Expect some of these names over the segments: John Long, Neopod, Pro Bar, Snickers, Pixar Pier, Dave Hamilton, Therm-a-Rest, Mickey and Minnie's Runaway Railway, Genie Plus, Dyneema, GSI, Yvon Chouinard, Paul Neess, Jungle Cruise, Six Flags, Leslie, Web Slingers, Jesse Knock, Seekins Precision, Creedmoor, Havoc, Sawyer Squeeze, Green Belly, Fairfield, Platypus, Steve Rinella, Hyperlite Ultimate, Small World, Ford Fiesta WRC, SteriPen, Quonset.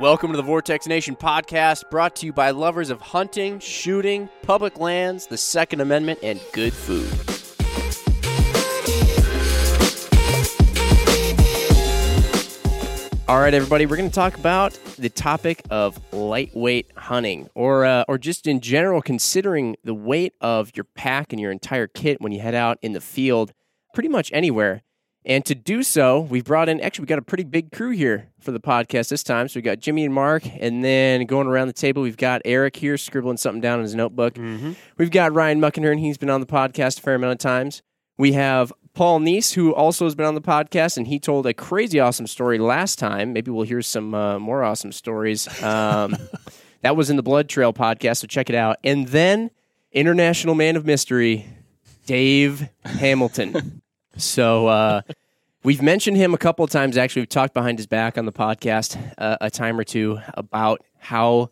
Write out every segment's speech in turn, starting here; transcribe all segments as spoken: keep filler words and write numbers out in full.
Welcome to the Vortex Nation podcast, brought to you by lovers of hunting, shooting, public lands, the Second Amendment, and good food. All right, everybody, we're going to talk about the topic of lightweight hunting, or uh, or just in general, considering the weight of your pack and your entire kit when you head out in the field, pretty much anywhere. And to do so, we've brought in, actually, we've got a pretty big crew here for the podcast this time. So we've got Jimmy and Mark, and then going around the table, we've got Eric here scribbling something down in his notebook. Mm-hmm. We've got Ryan Muckenhirn. He's been on the podcast a fair amount of times. We have Paul Neess, who also has been on the podcast, and he told a crazy awesome story last time. Maybe we'll hear some uh, more awesome stories. Um, that was in the Blood Trail podcast, so check it out. And then, International Man of Mystery, Dave Hamilton. So uh, we've mentioned him a couple of times, actually. We've talked behind his back on the podcast uh, a time or two about how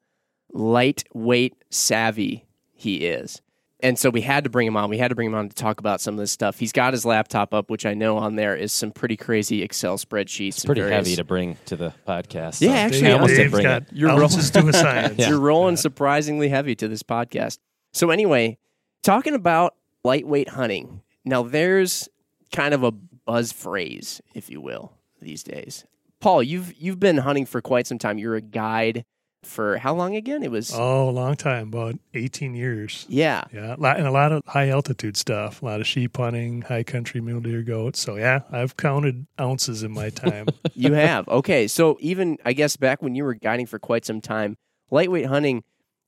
lightweight savvy he is. And so we had to bring him on. We had to bring him on to talk about some of this stuff. He's got his laptop up, which I know on there is some pretty crazy Excel spreadsheets. It's pretty various... heavy to bring to the podcast. Yeah, so actually, I almost didn't bring it. You're rolling, science. Yeah. You're rolling surprisingly heavy to this podcast. So anyway, talking about lightweight hunting. Now, there's kind of a buzz phrase, if you will, these days. Paul, you've you've been hunting for quite some time. You're a guide for how long again? It was oh, a long time, about eighteen years. Yeah, yeah, and a lot of high altitude stuff, a lot of sheep hunting, high country mule deer, goats. So yeah, I've counted ounces in my time. You have, okay. So even I guess back when you were guiding for quite some time, lightweight hunting.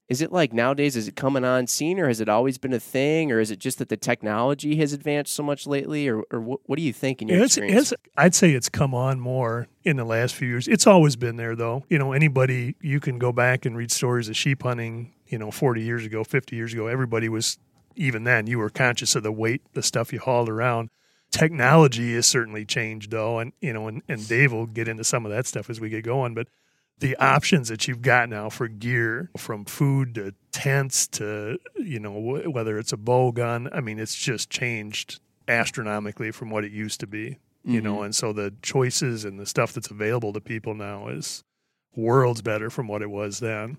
Is it like nowadays, is it coming on scene, or has it always been a thing, or is it just that the technology has advanced so much lately, or, or what, what do you think in your it's, experience? It's, I'd say it's come on more in the last few years. It's always been there, though. You know, anybody, you can go back and read stories of sheep hunting, you know, forty years ago, fifty years ago. Everybody was, even then, you were conscious of the weight, the stuff you hauled around. Technology has certainly changed, though, and, you know, and, and Dave will get into some of that stuff as we get going, but the options that you've got now for gear, from food to tents to, you know, w- whether it's a bow gun, I mean, it's just changed astronomically from what it used to be, you mm-hmm. know, and so the choices and the stuff that's available to people now is worlds better from what it was then.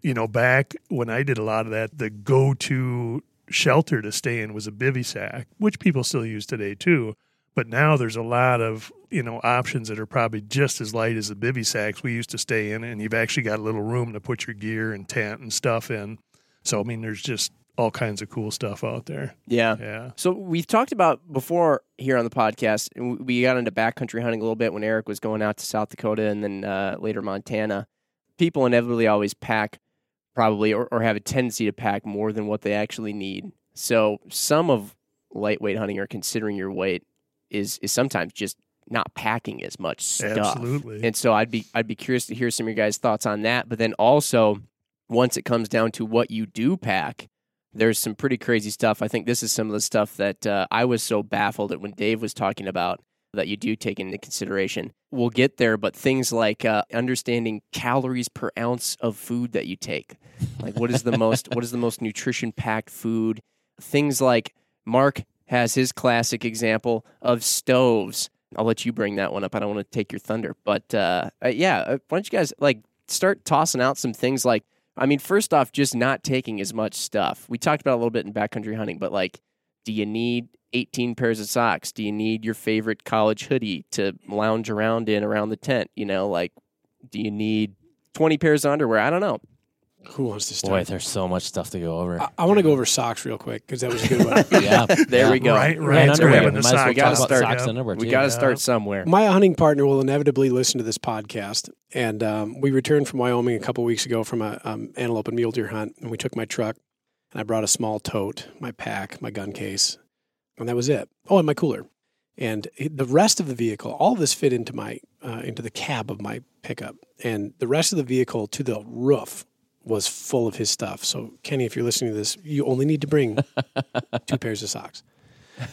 You know, back when I did a lot of that, the go-to shelter to stay in was a bivy sack, which people still use today too. But now there's a lot of, you know, options that are probably just as light as the bivy sacks we used to stay in, and you've actually got a little room to put your gear and tent and stuff in. So, I mean, there's just all kinds of cool stuff out there. Yeah. Yeah. So we've talked about before here on the podcast, and we got into backcountry hunting a little bit when Eric was going out to South Dakota and then uh, later Montana. People inevitably always pack probably or, or have a tendency to pack more than what they actually need. So some of lightweight hunting or considering your weight is is sometimes just not packing as much stuff. Absolutely. And so I'd be I'd be curious to hear some of your guys' thoughts on that. But then also, once it comes down to what you do pack, there's some pretty crazy stuff. I think this is some of the stuff that uh, I was so baffled at when Dave was talking about that you do take into consideration. We'll get there, but things like uh, understanding calories per ounce of food that you take. Like what is the most what is the most nutrition-packed food? Things like Mark has his classic example of stoves. I'll let you bring that one up. I don't want to take your thunder. But, uh, yeah, why don't you guys, like, start tossing out some things like, I mean, first off, just not taking as much stuff. We talked about it a little bit in backcountry hunting, but, like, do you need eighteen pairs of socks? Do you need your favorite college hoodie to lounge around in around the tent? You know, like, do you need twenty pairs of underwear? I don't know. Who wants to start? Boy, there's so much stuff to go over. I, I want to go over socks real quick because that was a good one. Yeah, there yeah. we go. Right, right. And underwear. Underwear. We sock. Well got to start. Socks and underwear, we got to yeah. start somewhere. My hunting partner will inevitably listen to this podcast, and um, we returned from Wyoming a couple weeks ago from a um, antelope and mule deer hunt, and we took my truck, and I brought a small tote, my pack, my gun case, and that was it. Oh, and my cooler, and the rest of the vehicle. All this fit into my uh, into the cab of my pickup, and the rest of the vehicle to the roof was full of his stuff. So, Kenny, if you're listening to this, you only need to bring two pairs of socks.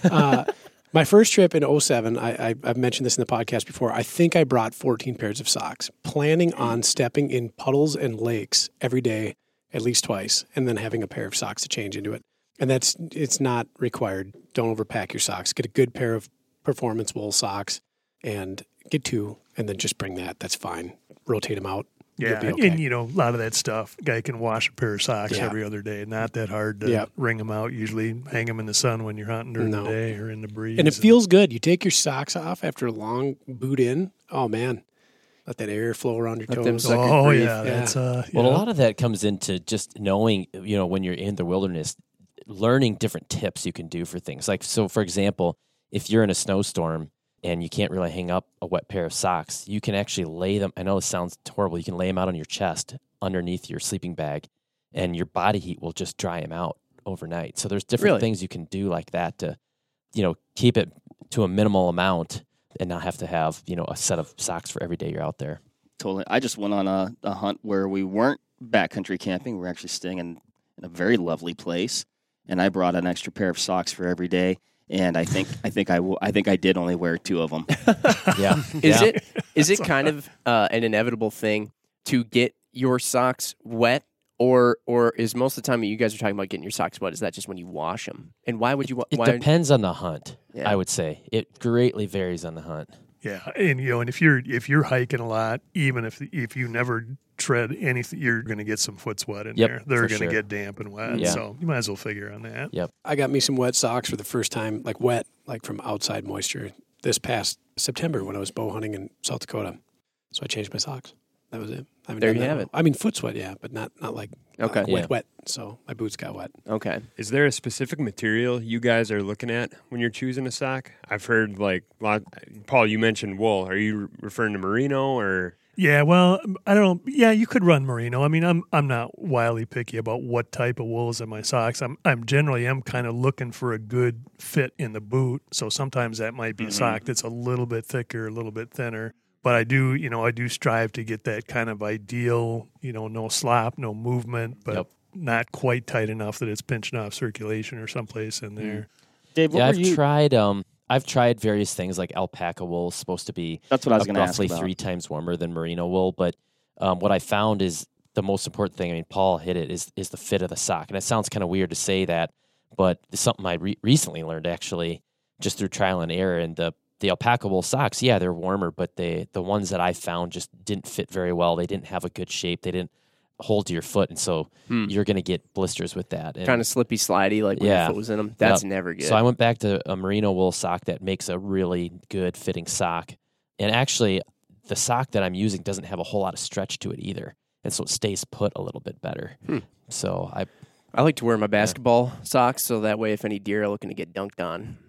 Uh, my first trip in oh seven, I, I, I've mentioned this in the podcast before, I think I brought fourteen pairs of socks, planning on stepping in puddles and lakes every day, at least twice, and then having a pair of socks to change into it. And that's it's not required. Don't overpack your socks. Get a good pair of performance wool socks and get two, and then just bring that. That's fine. Rotate them out. Yeah, okay. And, you know, a lot of that stuff, a guy can wash a pair of socks yeah. every other day. Not that hard to yep. wring them out. Usually hang them in the sun when you're hunting during no. the day or in the breeze. And it and feels good. You take your socks off after a long boot in. Oh, man. Let that air flow around your Let toes. Oh, breathe. yeah. That's, uh, well, know. a lot of that comes into just knowing, you know, when you're in the wilderness, learning different tips you can do for things. Like, so, for example, if you're in a snowstorm, and you can't really hang up a wet pair of socks, you can actually lay them. I know it sounds horrible. You can lay them out on your chest underneath your sleeping bag, and your body heat will just dry them out overnight. So there's different really? things you can do like that to, you know, keep it to a minimal amount and not have to have, you know, a set of socks for every day you're out there. Totally. I just went on a, a hunt where we weren't backcountry camping. We were actually staying in, in a very lovely place, and I brought an extra pair of socks for every day. And I think I think I will. I think I did only wear two of them. yeah. Is yeah. it is it kind of uh, an inevitable thing to get your socks wet, or or is most of the time you guys are talking about getting your socks wet? Is that just when you wash them? And why would you? It, it why depends on the hunt. Yeah. I would say it greatly varies on the hunt. Yeah, and you know, and if you're if you're hiking a lot, even if if you never tread anything, you're going to get some foot sweat in yep, there. They're going to sure. get damp and wet, yeah. so you might as well figure on that. Yep. I got me some wet socks for the first time, like wet, like from outside moisture, this past September when I was bow hunting in South Dakota. So I changed my socks. That was it. I there you have it. I mean, foot sweat, yeah, but not not like okay. not yeah. wet, wet. So my boots got wet. Okay. Is there a specific material you guys are looking at when you're choosing a sock? I've heard like, Paul, you mentioned wool. Are you referring to merino or? Yeah, well, I don't know. Yeah, you could run merino. I mean, I'm I'm not wildly picky about what type of wool is in my socks. I'm I'm generally am kind of looking for a good fit in the boot. So sometimes that might be mm-hmm. a sock that's a little bit thicker, a little bit thinner. But I do, you know, I do strive to get that kind of ideal, you know, no slop, no movement, but yep. not quite tight enough that it's pinching off circulation or someplace in there. Mm. Dave, what yeah, were I've you? tried. Um, I've tried various things like alpaca wool is supposed to be That's what I was roughly three times warmer than merino wool. But um, what I found is the most important thing. I mean, Paul hit it is is the fit of the sock, and it sounds kind of weird to say that, but it's something I re- recently learned actually just through trial and error. And the The alpaca wool socks, yeah, they're warmer, but they, the ones that I found just didn't fit very well. They didn't have a good shape. They didn't hold to your foot, and so hmm. you're going to get blisters with that. Kind of slippy, slidey, like when yeah. your foot was in them. That's yep. never good. So I went back to a merino wool sock that makes a really good fitting sock. And actually, the sock that I'm using doesn't have a whole lot of stretch to it either, and so it stays put a little bit better. Hmm. So I I like to wear my basketball yeah. socks, so that way if any deer are looking to get dunked on,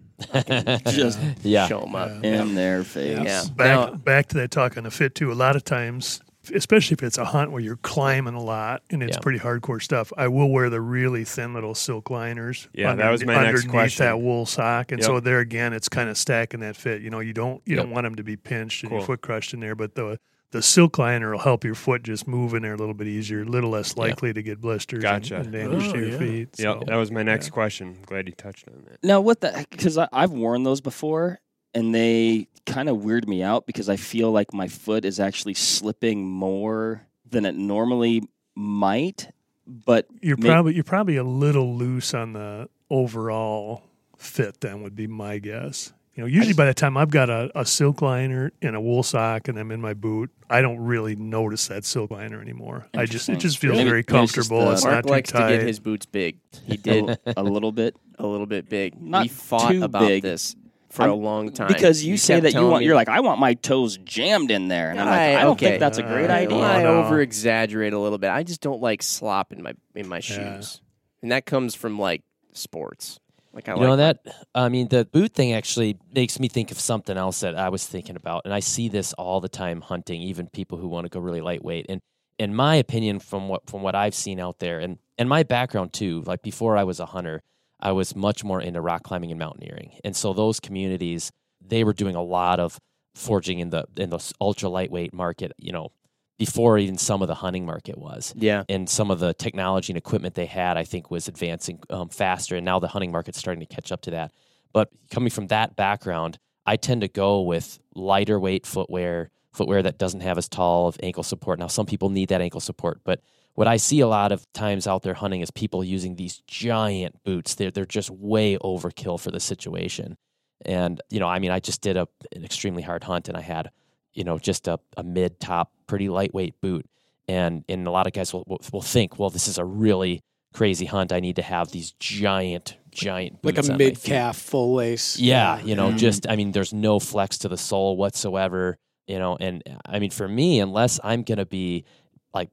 just yeah. show them up yeah. in yeah. their face. Yeah. Back, now, back to that talk on the fit, too. A lot of times, especially if it's a hunt where you're climbing a lot and it's yeah. pretty hardcore stuff, I will wear the really thin little silk liners yeah, under, that was my underneath next question. that wool sock. And yep. so there again, it's kind of stacking that fit. You know, you don't you yep. don't want them to be pinched and cool. your foot crushed in there, but the the silk liner will help your foot just move in there a little bit easier, a little less likely yeah. to get blisters gotcha. and, and damage oh, to your yeah. feet. So, yep. that was my next yeah. question. I'm glad you touched on that. Now, what the – because I've worn those before, and they kind of weird me out because I feel like my foot is actually slipping more than it normally might, but – You're may- probably you're probably a little loose on the overall fit then would be my guess. You know, usually by the time I've got a, a silk liner and a wool sock and I'm in my boot, I don't really notice that silk liner anymore. I just it just feels maybe, very comfortable. It's, just, uh, it's Mark not too likes tight. To get his boots big. He did a little bit, a little bit big. Not we fought too about big. this for I'm, a long time because you, you say that you want. Me, you're like, I want my toes jammed in there, and I'm like, I, I don't okay. think that's a great uh, idea. I over exaggerate a little bit. I just don't like slop in my in my shoes, yeah. and that comes from like sports. Like you like know that, that, I mean, the boot thing actually makes me think of something else that I was thinking about, and I see this all the time hunting, even people who want to go really lightweight. And in my opinion, from what from what I've seen out there, and, and my background too, like before I was a hunter, I was much more into rock climbing and mountaineering. And so those communities, they were doing a lot of forging in the in the ultra lightweight market, you know, before even some of the hunting market was. Yeah. And some of the technology and equipment they had, I think, was advancing um, faster, and now the hunting market's starting to catch up to that. But coming from that background, I tend to go with lighter weight footwear, footwear that doesn't have as tall of ankle support. Now, some people need that ankle support, but what I see a lot of times out there hunting is people using these giant boots. They're, they're just way overkill for the situation. And, you know, I mean, I just did a, an extremely hard hunt, and I had, you know, just a, a mid-top, pretty lightweight boot. And and a lot of guys will will think, well, this is a really crazy hunt. I need to have these giant, giant boots, like a mid calf full lace. Yeah, yeah, you know, mm. just I mean, there's no flex to the sole whatsoever. You know, and I mean, for me, unless I'm gonna be like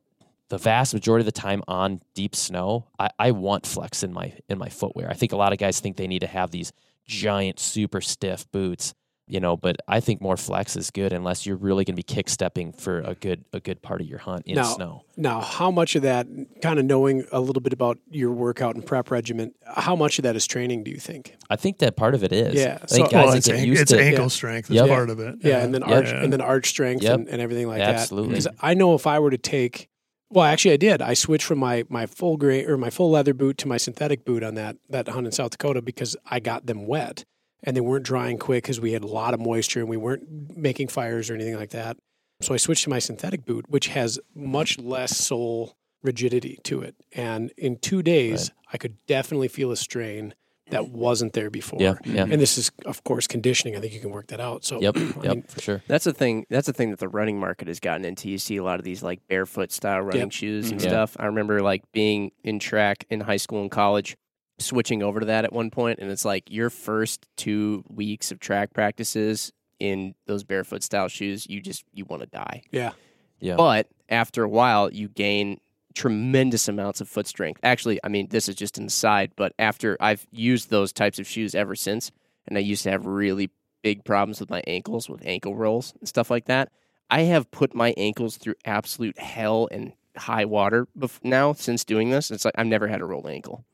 the vast majority of the time on deep snow, I, I want flex in my in my footwear. I think a lot of guys think they need to have these giant, super stiff boots. You know, but I think more flex is good unless you're really going to be kick stepping for a good a good part of your hunt in now, snow. Now, how much of that, kind of knowing a little bit about your workout and prep regimen, how much of that is training, do you think? I think that part of it is. Yeah. I think so, guys well, it's, get an, used it's to, ankle yeah. strength is yep. part of it. Yeah, yeah. and then arch yeah. and then arch strength yep. and, and everything like Absolutely. that. Absolutely. Because I know if I were to take, well, actually I did. I switched from my, my full gray or my full leather boot to my synthetic boot on that that hunt in South Dakota because I got them wet. And they weren't drying quick because we had a lot of moisture and we weren't making fires or anything like that. So I switched to my synthetic boot, which has much less sole rigidity to it. And in two days, right. I could definitely feel a strain that wasn't there before. Yeah, yeah. And this is, of course, conditioning. I think you can work that out. So Yep, I yep mean, for sure. That's the thing That's the thing that the running market has gotten into. You see a lot of these like barefoot style running yep. shoes and yeah. stuff. I remember like being in track in high school and college, switching over to that at one point, and it's like your first two weeks of track practices in those barefoot style shoes, you just, you want to die. Yeah. Yeah. But after a while, you gain tremendous amounts of foot strength. Actually, I mean, this is just an aside, but after I've used those types of shoes ever since, and I used to have really big problems with my ankles, with ankle rolls and stuff like that, I have put my ankles through absolute hell and high water bef- now since doing this. It's like I've never had a rolled ankle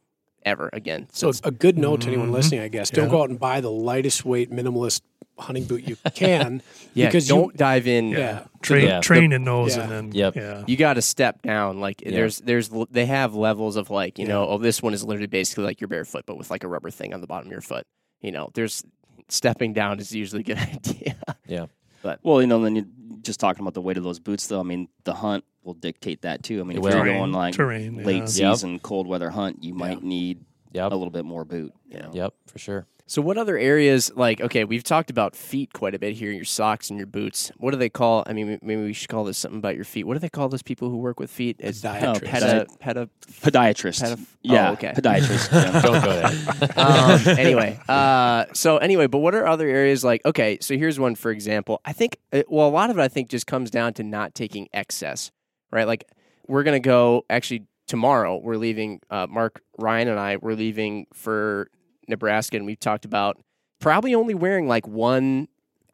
ever again. So it's a good note to anyone listening, I guess. Yeah. Don't go out and buy the lightest weight, minimalist hunting boot you can. yeah, because don't you, dive in. Yeah, yeah. Train, yeah. train in those yeah. and then, yep. yeah. You got to step down. Like, yeah. there's, there's, they have levels of like, you yeah. know, oh, this one is literally basically like your barefoot, but with like a rubber thing on the bottom of your foot. You know, there's, stepping down is usually a good idea. Yeah. But, well, you know, then you just talking about the weight of those boots, though. I mean, the hunt will dictate that too. I mean, if terrain, you're going like terrain, late yeah. season yep. cold weather hunt, you might yep. need yep. a little bit more boot. You know? Yep, for sure. So, what other areas? Like, okay, we've talked about feet quite a bit here. Your socks and your boots. What do they call? I mean, maybe we should call this something about your feet. What do they call those people who work with feet? As pediatrists. Peda, peda, podiatrist. Peda, yeah. Oh, okay. Podiatrist. Yeah. Don't go there. Um, anyway. Uh, so anyway, but what are other areas? Like, okay, so here's one for example. I think. Well, a lot of it I think just comes down to not taking excess, right? Like, we're gonna go. Actually, tomorrow we're leaving. Uh, Mark, Ryan, and I we're leaving for Nebraska, and we've talked about probably only wearing like one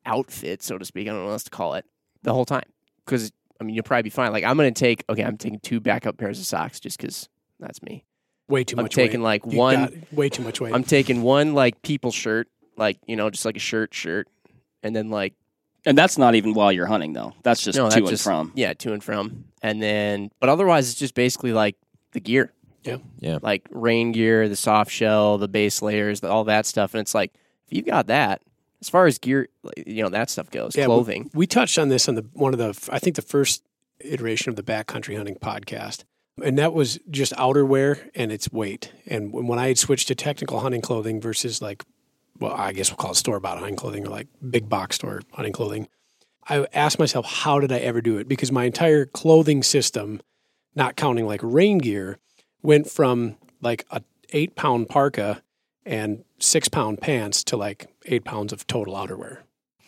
outfit, so to speak, I don't know what else to call it, the whole time. Because, I mean, you'll probably be fine. Like, I'm going to take, okay, I'm taking two backup pairs of socks just because that's me. Way too I'm much weight. I'm taking like you one. Got way too much weight. I'm taking one like people shirt, like, you know, just like a shirt shirt. And then like. And that's not even while you're hunting, though. That's just no, to that's and just, from. Yeah, to and from. And then, but otherwise, it's just basically like the gear. Yeah, yeah. Like rain gear, the soft shell, the base layers, the, all that stuff, and it's like if you've got that, as far as gear, you know, that stuff goes. Yeah, clothing. We, we touched on this on the one of the, I think the first iteration of the backcountry hunting podcast, and that was just outerwear and its weight. And when I had switched to technical hunting clothing versus like, well, I guess we'll call it store bought hunting clothing or like big box store hunting clothing, I asked myself, how did I ever do it? Because my entire clothing system, not counting like rain gear, went from like a eight pound parka and six pound pants to like eight pounds of total outerwear.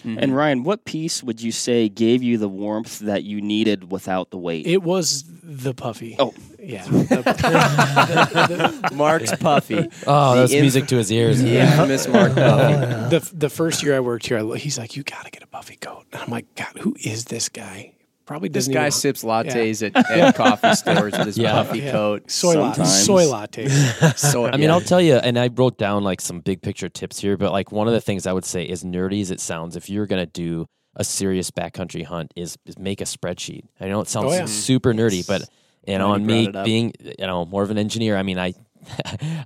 Mm-hmm. And Ryan, what piece would you say gave you the warmth that you needed without the weight? It was the puffy. Oh, yeah. the, the, the, Mark's puffy. Oh, that's inf- music to his ears. Yeah, Miss Mark Puffy. Oh, yeah. The the first year I worked here, I, he's like, "You got to get a puffy coat." And I'm like, "God, who is this guy?" Probably this guy want. sips lattes yeah. at, at coffee stores with his yeah. puffy yeah. coat. Soy lattes. Soy lattes. Soy, I mean, yeah. I'll tell you, and I wrote down like some big picture tips here, but like one of the things I would say, as nerdy as it sounds, if you're going to do a serious backcountry hunt, is, is make a spreadsheet. I know it sounds oh, yeah. super nerdy, but you know, and me being you know more of an engineer, I mean, I,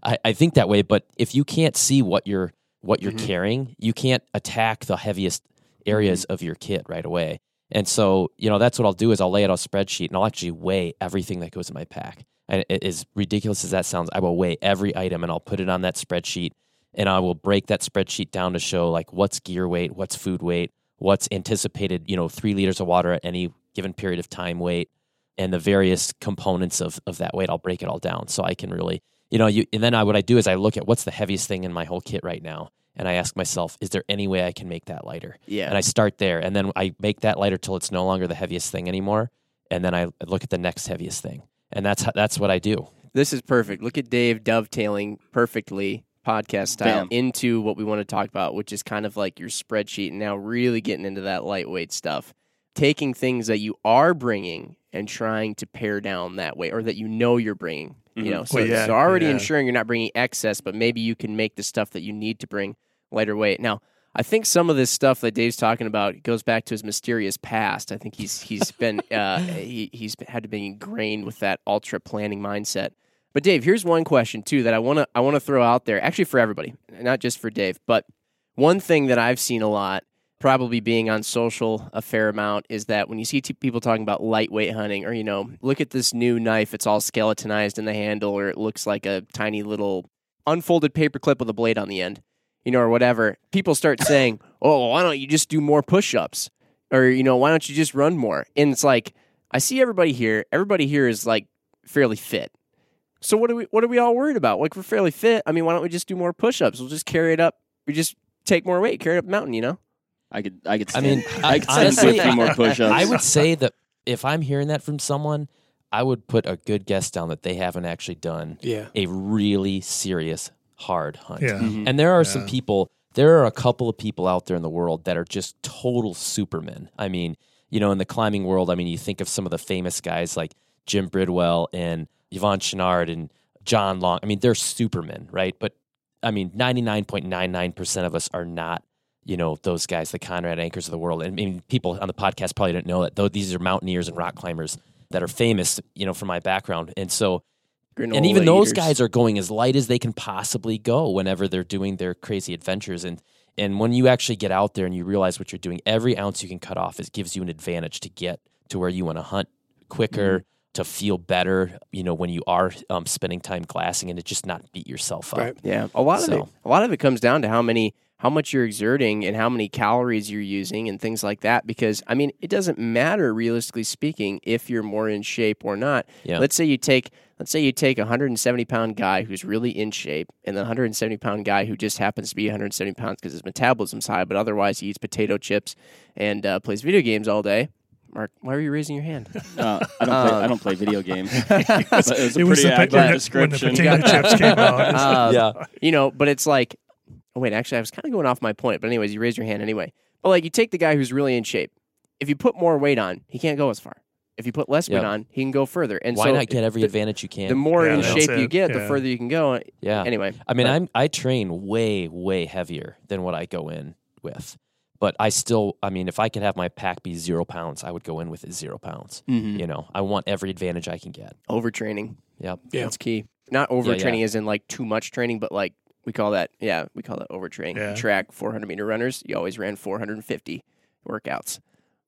I I think that way. But if you can't see what you're what you're mm-hmm. carrying, you can't attack the heaviest areas mm-hmm. of your kit right away. And so, you know, that's what I'll do is I'll lay out a spreadsheet and I'll actually weigh everything that goes in my pack. And as ridiculous as that sounds, I will weigh every item and I'll put it on that spreadsheet and I will break that spreadsheet down to show like what's gear weight, what's food weight, what's anticipated, you know, three liters of water at any given period of time weight, and the various components of, of that weight. I'll break it all down so I can really, you know, you, and then I, what I do is I look at what's the heaviest thing in my whole kit right now. And I ask myself, is there any way I can make that lighter? Yeah. And I start there. And then I make that lighter till it's no longer the heaviest thing anymore. And then I look at the next heaviest thing. And that's that's what I do. This is perfect. Look at Dave dovetailing perfectly podcast style Bam. into what we want to talk about, which is kind of like your spreadsheet and now really getting into that lightweight stuff. Taking things that you are bringing and trying to pare down that way, or that you know you're bringing. You know, so well, yeah, it's already yeah. ensuring you're not bringing excess, but maybe you can make the stuff that you need to bring lighter weight. Now, I think some of this stuff that Dave's talking about goes back to his mysterious past. I think he's he's been uh, he, he's had to be ingrained with that ultra planning mindset. But Dave, here's one question too that I wanna I wanna throw out there, actually for everybody, not just for Dave. But one thing that I've seen a lot, probably being on social a fair amount, is that when you see t- people talking about lightweight hunting, or, you know, look at this new knife, it's all skeletonized in the handle, or it looks like a tiny little unfolded paperclip with a blade on the end, you know, or whatever, people start saying, oh, why don't you just do more push-ups? Or, you know, why don't you just run more? And it's like, I see everybody here, everybody here is like fairly fit. So what are we, what are we all worried about? Like, we're fairly fit. I mean, why don't we just do more push-ups? We'll just carry it up. We just take more weight, carry it up the mountain, you know? I could, I could. Stand, I mean, I could honestly, a few more push-ups. I would say that if I'm hearing that from someone, I would put a good guess down that they haven't actually done yeah. a really serious hard hunt. Yeah. Mm-hmm. And there are yeah. some people. There are a couple of people out there in the world that are just total supermen. I mean, you know, in the climbing world, I mean, you think of some of the famous guys like Jim Bridwell and Yvon Chouinard and John Long. I mean, they're supermen, right? But I mean, ninety-nine point nine nine percent of us are not. You know, those guys, the Conrad Anchors of the world. And I mean, people on the podcast probably didn't know that, though. These are mountaineers and rock climbers that are famous, you know, from my background. And so, Granola and even those eaters. Guys are going as light as they can possibly go whenever they're doing their crazy adventures. And and when you actually get out there and you realize what you're doing, every ounce you can cut off, it gives you an advantage to get to where you want to hunt quicker, mm-hmm. to feel better, you know, when you are um, spending time glassing, and to just not beat yourself up. Right. Yeah. A lot so. of it, a lot of it comes down to how many... how much you're exerting and how many calories you're using and things like that. Because, I mean, it doesn't matter, realistically speaking, if you're more in shape or not. Yeah. Let's say you take let's say you take a one hundred seventy pound guy who's really in shape, and the one hundred seventy pound guy who just happens to be one hundred seventy pounds because his metabolism's high, but otherwise he eats potato chips and uh, plays video games all day. Mark, why are you raising your hand? Uh, I, don't um, play, I don't play video games. It was, it was a it pretty was the accurate description. When the potato chips came out. Uh, yeah. You know, but it's like... Oh, wait, actually, I was kind of going off my point, but anyways, you raised your hand anyway. But, like, you take the guy who's really in shape. If you put more weight on, he can't go as far. If you put less yep. weight on, he can go further. And Why so not get every the, advantage you can? The more yeah, in shape it. you get, yeah. the further you can go. Yeah. Anyway. I mean, I'm, I train way, way heavier than what I go in with. But I still, I mean, if I could have my pack be zero pounds, I would go in with it zero pounds. Mm-hmm. You know, I want every advantage I can get. Overtraining. Yep. Yeah. That's key. Not overtraining yeah, yeah. as in, like, too much training, but, like, We call that, yeah, we call that overtraining. Yeah. Track four hundred meter runners, you always ran four hundred fifty workouts.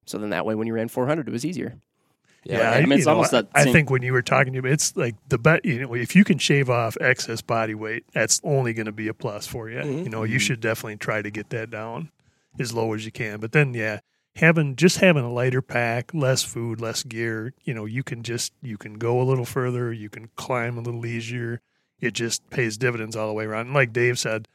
So then that way, when you ran four hundred, it was easier. Yeah, yeah I, I mean, it's almost know, that. I same. think when you were talking to me, it's like the bet. You know, if you can shave off excess body weight, that's only going to be a plus for you. Mm-hmm. You know, you should definitely try to get that down as low as you can. But then, yeah, having just having a lighter pack, less food, less gear. You know, you can just you can go a little further. You can climb a little easier. It just pays dividends all the way around. And like Dave said,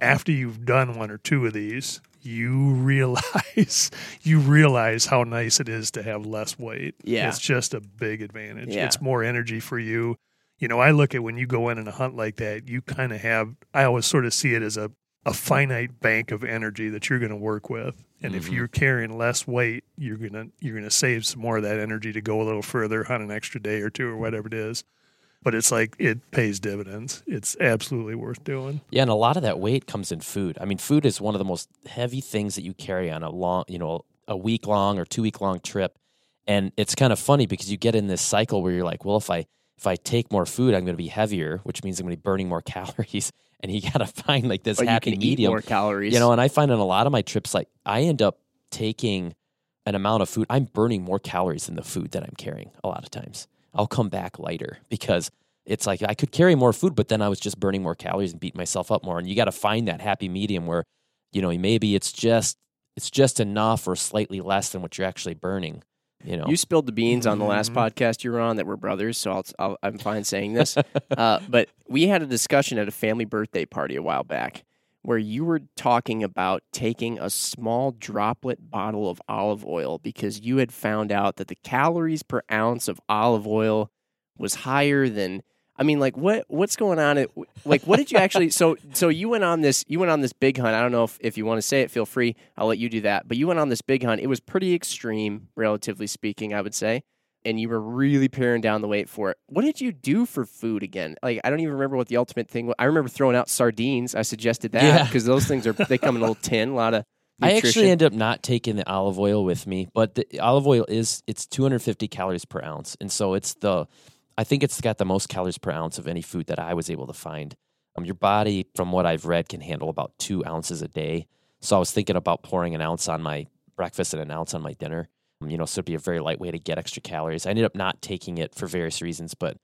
after you've done one or two of these, you realize you realize how nice it is to have less weight. Yeah. It's just a big advantage. Yeah. It's more energy for you. You know, I look at when you go in and a hunt like that, you kind of have, I always sort of see it as a, a finite bank of energy that you're going to work with. And mm-hmm. if you're carrying less weight, you're going to you're going to save some more of that energy to go a little further, hunt an extra day or two or whatever it is. But it's like it pays dividends. It's absolutely worth doing. Yeah, and a lot of that weight comes in food. I mean, food is one of the most heavy things that you carry on a long, you know, a week long or two week long trip. And it's kind of funny because you get in this cycle where you're like, well, if I if I take more food, I'm going to be heavier, which means I'm going to be burning more calories. And you got to find like this or happy you can medium. Eat more calories, you know. And I find on a lot of my trips, like I end up taking an amount of food. I'm burning more calories than the food that I'm carrying a lot of times. I'll come back lighter because it's like I could carry more food, but then I was just burning more calories and beating myself up more. And you got to find that happy medium where, you know, maybe it's just it's just enough or slightly less than what you're actually burning You know, you spilled the beans on the last mm-hmm. podcast you were on that we're brothers, so I'll, I'll, I'm fine saying this. uh, but we had a discussion at a family birthday party a while back where you were talking about taking a small droplet bottle of olive oil because you had found out that the calories per ounce of olive oil was higher than. I mean, like, what what's going on? At, like, what did you actually? So, so you went on this. You went on this big hunt. I don't know if, if you want to say it. Feel free. I'll let you do that. But you went on this big hunt. It was pretty extreme, relatively speaking, I would say. And you were really paring down the weight for it. What did you do for food again? Like, I don't even remember what the ultimate thing was. I remember throwing out sardines. I suggested that because yeah. those things are they come in a little tin. A lot of nutrition. I actually ended up not taking the olive oil with me, but the olive oil is it's two hundred fifty calories per ounce, and so it's the. I think it's got the most calories per ounce of any food that I was able to find. Um, your body, from what I've read, can handle about two ounces a day. So I was thinking about pouring an ounce on my breakfast and an ounce on my dinner. Um, you know, so it'd be a very light way to get extra calories. I ended up not taking it for various reasons, but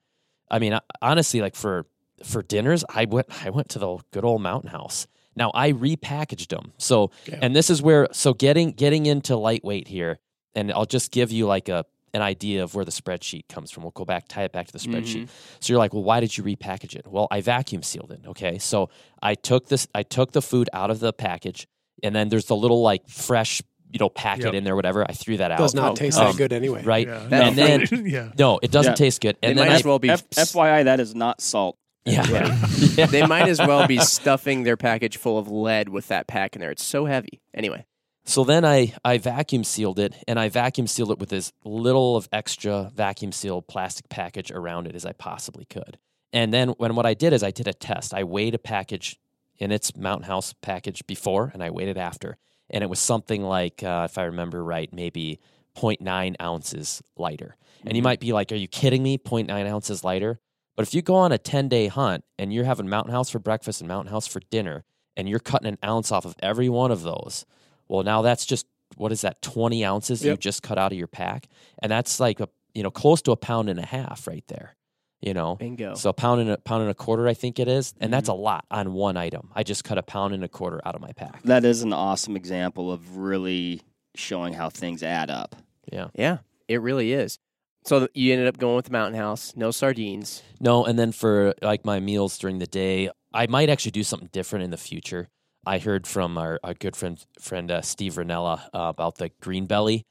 I mean, I, honestly, like for for dinners, I went I went to the good old Mountain House. Now I repackaged them. So yeah. and this is where so getting getting into lightweight here, and I'll just give you like a. an idea of where the spreadsheet comes from. We'll go back, tie it back to the spreadsheet. Mm-hmm. So you're like, well, why did you repackage it? Well, I vacuum sealed it. Okay. So I took this, I took the food out of the package, and then there's the little like fresh, you know, packet yep. in there, whatever. I threw that out. It does not oh, taste um, that good anyway. Right. Yeah. And then, yeah. no, it doesn't yeah. taste good. And they then might as well be F- F Y I, that is not salt. Yeah. Yeah. yeah. They might as well be stuffing their package full of lead with that pack in there. It's so heavy. Anyway. So then I, I vacuum sealed it, and I vacuum sealed it with as little of extra vacuum sealed plastic package around it as I possibly could. And then when what I did is I did a test. I weighed a package in its Mountain House package before, and I weighed it after. And it was something like, uh, if I remember right, maybe zero point nine ounces lighter. Mm-hmm. And you might be like, are you kidding me, zero point nine ounces lighter? But if you go on a ten-day hunt, and you're having Mountain House for breakfast and Mountain House for dinner, and you're cutting an ounce off of every one of those... Well, now that's just, what is that, twenty ounces yep. you just cut out of your pack? And that's like, a you know, close to a pound and a half right there, you know? Bingo. So a pound and a, pound and a quarter, I think it is. And mm-hmm. that's a lot on one item. I just cut a pound and a quarter out of my pack. That is an awesome example of really showing how things add up. Yeah. Yeah, it really is. So you ended up going with the Mountain House, no sardines. No, and then for like my meals during the day, I might actually do something different in the future. I heard from our, our good friend, friend uh, Steve Rinella uh, about the Green Belly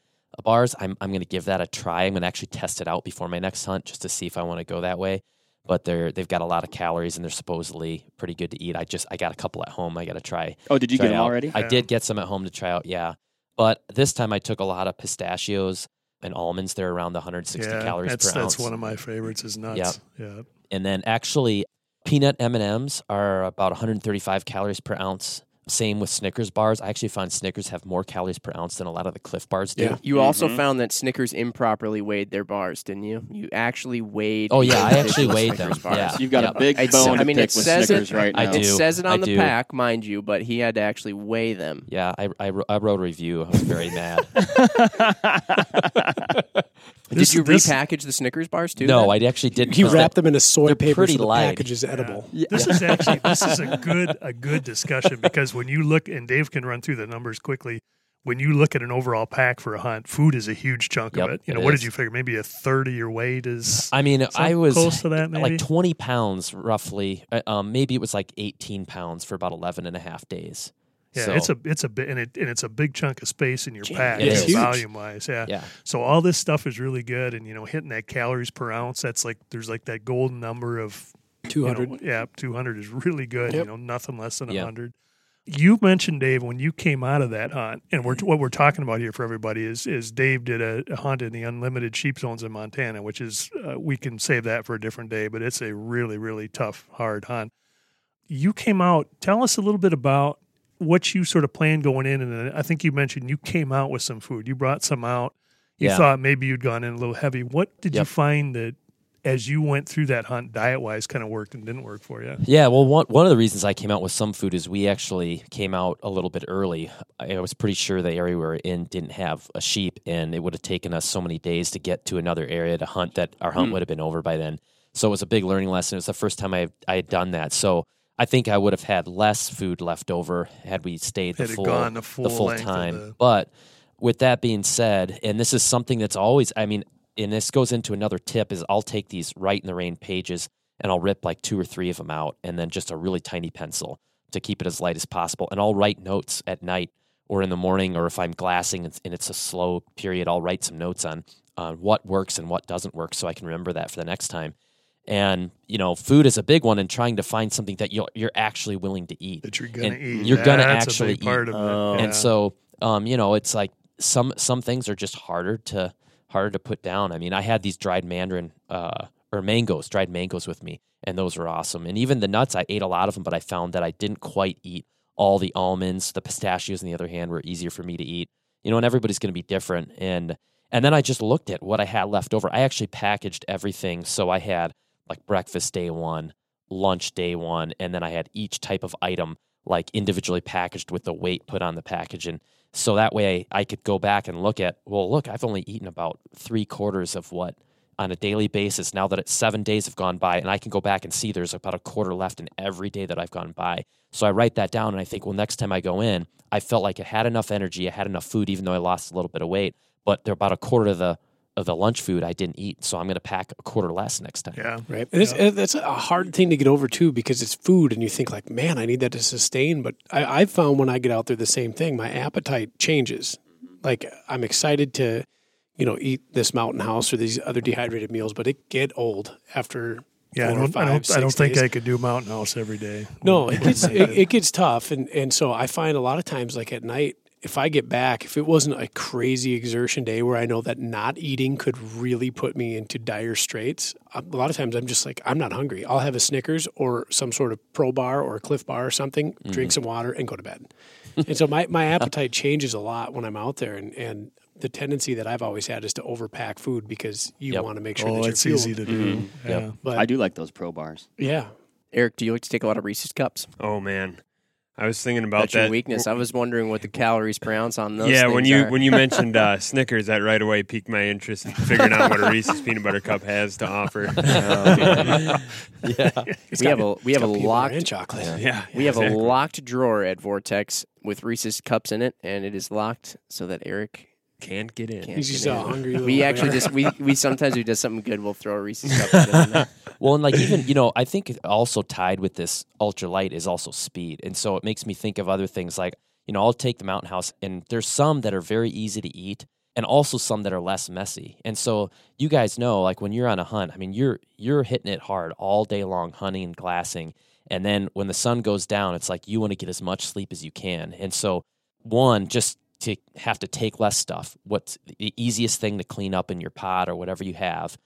bars. I'm I'm going to give that a try. I'm going to actually test it out before my next hunt just to see if I want to go that way. But they're they've got a lot of calories and they're supposedly pretty good to eat. I just I got a couple at home. I got to try. Oh, did you get them out. already? I yeah. did get some at home to try out. Yeah, but this time I took a lot of pistachios and almonds. They're around the one hundred sixty yeah, calories that's, per that's ounce. That's one of my favorites. Is nuts. Yeah, yeah. And then actually. Peanut M and M's are about one hundred thirty-five calories per ounce. Same with Snickers bars. I actually found Snickers have more calories per ounce than a lot of the Clif bars do. Yeah. You mm-hmm. also found that Snickers improperly weighed their bars, didn't you? You actually weighed. Oh yeah, I actually weighed Snickers them. Bars. Yeah. You've got yeah. a big it's, bone. I mean, to pick it with says Snickers it. Right now. I do. It says it on the pack, mind you, but he had to actually weigh them. Yeah, I I, I wrote a review. I was very mad. Did this, you repackage this, the Snickers bars too? No, then? I actually didn't. You wrap them in a soy paper so the light. package is edible. Yeah. Yeah. This is actually this is a good a good discussion because when you look, and Dave can run through the numbers quickly, when you look at an overall pack for a hunt, food is a huge chunk yep, of it. You know, it what is. did you figure? Maybe a third of your weight is. I mean, I was close to that, maybe? Like twenty pounds roughly. Um, maybe it was like eighteen pounds for about eleven and a half days. Yeah, so. it's a it's a bit and it and it's a big chunk of space in your Gee, pack, volume wise. Yeah. yeah. So all this stuff is really good, and you know, hitting that calories per ounts. That's like there's like that golden number of two hundred. You know, yeah, two hundred is really good. Yep. You know, nothing less than a yep. hundred. You mentioned Dave when you came out of that hunt, and we're, what we're talking about here for everybody is is Dave did a hunt in the unlimited sheep zones in Montana, which is uh, we can save that for a different day, but it's a really really tough hard hunt. You came out. Tell us a little bit about. What you sort of planned going in, and I think you mentioned you came out with some food. You brought some out. You yeah. thought maybe you'd gone in a little heavy. What did yep. you find that, as you went through that hunt, diet-wise kind of worked and didn't work for you? Yeah, well, one, one of the reasons I came out with some food is we actually came out a little bit early. I was pretty sure the area we were in didn't have a sheep, and it would have taken us so many days to get to another area to hunt that our hunt mm. would have been over by then. So it was a big learning lesson. It was the first time I, I had done that. So I think I would have had less food left over had we stayed the full, the full the full time. But with that being said, and this is something that's always, I mean, and this goes into another tip, is I'll take these Right in the Rain pages and I'll rip like two or three of them out and then just a really tiny pencil to keep it as light as possible. And I'll write notes at night or in the morning, or if I'm glassing and it's a slow period, I'll write some notes on uh, what works and what doesn't work so I can remember that for the next time. And, you know, food is a big one, and trying to find something that you're, you're actually willing to eat. That you're going to eat. You're going to actually eat. Part of oh. it. And yeah. so, um, you know, it's like some some things are just harder to harder to put down. I mean, I had these dried mandarin uh, or mangoes, dried mangoes with me, and those were awesome. And even the nuts, I ate a lot of them, but I found that I didn't quite eat all the almonds. The pistachios, on the other hand, were easier for me to eat. You know, and everybody's going to be different. And, and then I just looked at what I had left over. I actually packaged everything, so I had like breakfast day one, lunch day one, and then I had each type of item like individually packaged with the weight put on the package. And so that way I could go back and look at, well, look, I've only eaten about three quarters of what on a daily basis now that it's seven days have gone by, and I can go back and see there's about a quarter left in every day that I've gone by. So I write that down and I think, well, next time I go in, I felt like I had enough energy, I had enough food, even though I lost a little bit of weight, but they're about a quarter of the of the lunch food I didn't eat, so I'm going to pack a quarter less next time. Yeah, right. And yeah. It's, it's a hard thing to get over too, because it's food, and you think like, man, I need that to sustain. But I, I found when I get out there, the same thing. My appetite changes. Like I'm excited to, you know, eat this Mountain House or these other dehydrated meals, but it get old after. Yeah, I don't, five, I don't, I don't think I could do Mountain House every day. No, it gets it, it gets tough, and and so I find a lot of times like at night, if I get back, if it wasn't a crazy exertion day where I know that not eating could really put me into dire straits, a lot of times I'm just like, I'm not hungry. I'll have a Snickers or some sort of Pro Bar or a Clif Bar or something, mm-hmm. drink some water, and go to bed. And so my, my appetite changes a lot when I'm out there, and, and the tendency that I've always had is to overpack food because you yep. want to make sure oh, that you're it's fueled. Easy to do. Mm-hmm. Yeah. Yeah. But I do like those Pro Bars. Yeah. Eric, do you like to take a lot of Reese's cups? Oh, man. I was thinking about That's that. Your weakness. I was wondering what the calories per ounce on those. Yeah, when you are. when you mentioned uh, Snickers, that right away piqued my interest in figuring out what a Reese's peanut butter cup has to offer. Um, yeah, we got, have a we have a locked chocolate. Yeah, yeah we exactly. have a locked drawer at Vortex with Reese's cups in it, and it is locked so that Eric can't get in. Can't He's get just in. all hungry. We actually there. just we we sometimes we do something good. We'll throw a Reese's cup in there. Well, and like even, you know, I think also tied with this ultralight is also speed. And so it makes me think of other things like, you know, I'll take the Mountain House, and there's some that are very easy to eat and also some that are less messy. And so you guys know, like when you're on a hunt, I mean, you're you're hitting it hard all day long, hunting and glassing. And then when the sun goes down, it's like you want to get as much sleep as you can. And so one, just to have to take less stuff, what's the easiest thing to clean up in your pod or whatever you have.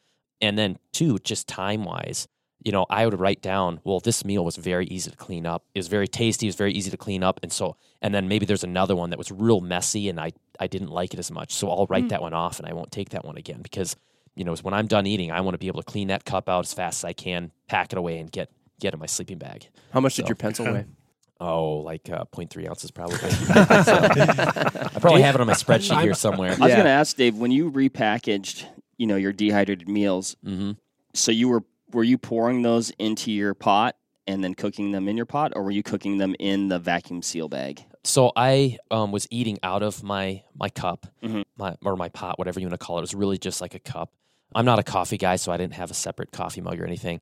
And then two, just time-wise, you know, I would write down, well, this meal was very easy to clean up. It was very tasty. It was very easy to clean up. And so, and then maybe there's another one that was real messy and I, I didn't like it as much. So I'll write mm. that one off and I won't take that one again because, you know, when I'm done eating, I want to be able to clean that cup out as fast as I can, pack it away and get, get in my sleeping bag. How much so, did your pencil weigh? Oh, like uh, zero point three ounces probably. So, I probably have it on my spreadsheet here somewhere. I was yeah. going to ask, Dave, when you repackaged, you know, your dehydrated meals. Mm-hmm. So you were, were you pouring those into your pot and then cooking them in your pot, or were you cooking them in the vacuum seal bag? So I um, was eating out of my, my cup, mm-hmm. my, or my pot, whatever you want to call it. It was really just like a cup. I'm not a coffee guy, so I didn't have a separate coffee mug or anything.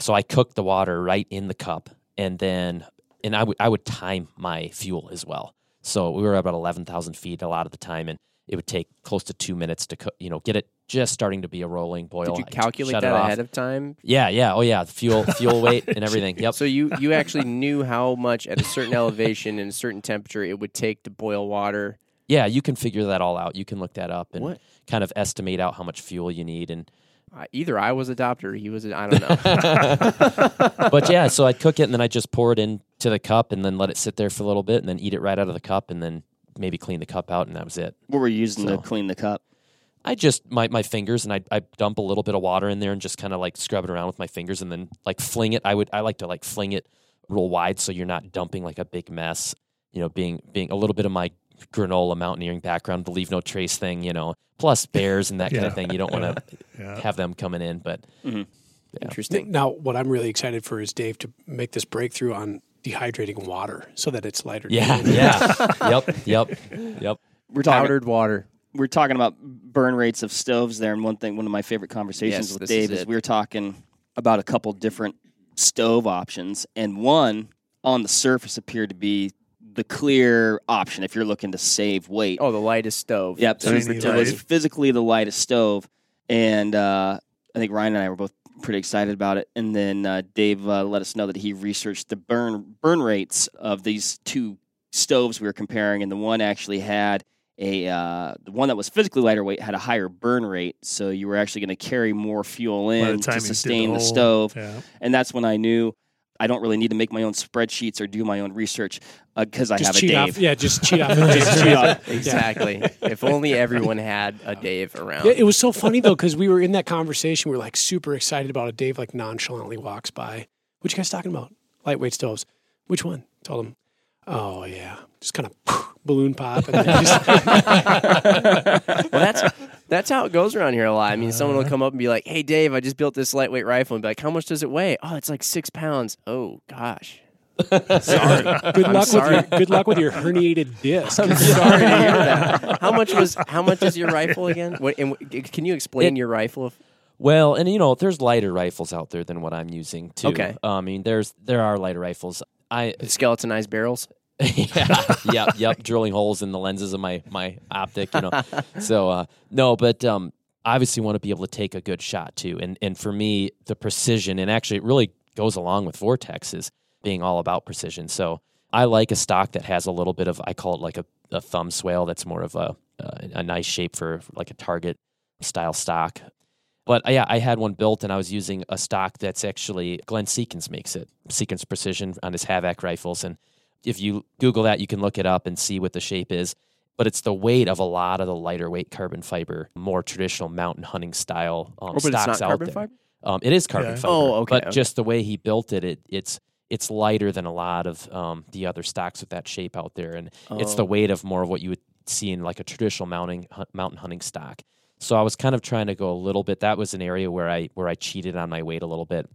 So I cooked the water right in the cup, and then, and I would, I would time my fuel as well. So we were about eleven thousand feet a lot of the time, and it would take close to two minutes to cook, you know, get it just starting to be a rolling boil. Did you calculate that ahead of time? Yeah, yeah. Oh, yeah. The fuel fuel weight and everything. Yep. So you, you actually knew how much at a certain elevation and a certain temperature it would take to boil water? Yeah, you can figure that all out. You can look that up and what? kind of estimate out how much fuel you need. And uh, either I was a doctor or he was, a, I don't know. But yeah, so I'd cook it, and then I'd just pour it into the cup and then let it sit there for a little bit and then eat it right out of the cup and then maybe clean the cup out, and that was it. What were you using so, to clean the cup? I just, my, my fingers, and I I dump a little bit of water in there and just kind of like scrub it around with my fingers and then like fling it. I would, I like to like fling it real wide so you're not dumping like a big mess, you know, being, being a little bit of my granola mountaineering background, the leave no trace thing, you know, plus bears and that yeah. kind of thing. You don't want to yeah. have them coming in, but mm-hmm. yeah. interesting. Now, what I'm really excited for is Dave to make this breakthrough on dehydrating water so that it's lighter. Yeah, yeah. Yep, yep, yep. we're talking, powdered water. We're talking about burn rates of stoves there, and one thing, one of my favorite conversations yes, with Dave is, is we were talking about a couple different stove options, and one on the surface appeared to be the clear option if you're looking to save weight. Oh, the lightest stove. Yep, so it was physically the lightest stove, and uh, I think Ryan and I were both pretty excited about it. And then uh, Dave uh, let us know that he researched the burn burn rates of these two stoves we were comparing, and the one actually had a uh, the one that was physically lighter weight had a higher burn rate, so you were actually going to carry more fuel in to sustain the, the whole stove. Yeah. And that's when I knew I don't really need to make my own spreadsheets or do my own research because uh, I have a Dave. Off. Yeah, just cheat off. Just cheat off. Exactly. Yeah. If only everyone had a Dave around. Yeah, it was so funny, though, because we were in that conversation. We were, like, super excited about it. Dave, like, nonchalantly walks by. What you guys talking about? Lightweight stoves. Which one? Told him. Oh, yeah. Just kind of balloon pop. And then just well, that's... That's how it goes around here a lot. I mean, uh, someone will come up and be like, hey, Dave, I just built this lightweight rifle. And be like, how much does it weigh? Oh, it's like six pounds. Oh, gosh. Sorry. Good I'm luck sorry. with your good luck with your herniated disc. I'm sorry to hear that. How much was how much is your rifle again? What, and can you explain it, your rifle? Well, and you know, there's lighter rifles out there than what I'm using too. Okay. Uh, I mean, there's there are lighter rifles. I skeletonized barrels. yeah, yep, yep, drilling holes in the lenses of my, my optic, you know. So, uh, no, but um, obviously want to be able to take a good shot, too. And and for me, the precision, and actually it really goes along with Vortex, is being all about precision. So I like a stock that has a little bit of, I call it like a, a thumb swale, that's more of a, a, a nice shape for, for like a target-style stock. But, yeah, I had one built, and I was using a stock that's actually, Glenn Seekins makes it, Seekins Precision on his Havoc rifles, and if you Google that, you can look it up and see what the shape is. But it's the weight of a lot of the lighter weight carbon fiber, more traditional mountain hunting style um, oh, but stocks it's not out carbon there. Fiber? Um, it is carbon yeah. fiber. Oh, okay. But okay. just the way he built it, it it's it's lighter than a lot of um, the other stocks with that shape out there, and oh. it's the weight of more of what you would see in like a traditional mounting mountain hunting stock. So I was kind of trying to go a little bit. That was an area where I where I cheated on my weight a little bit,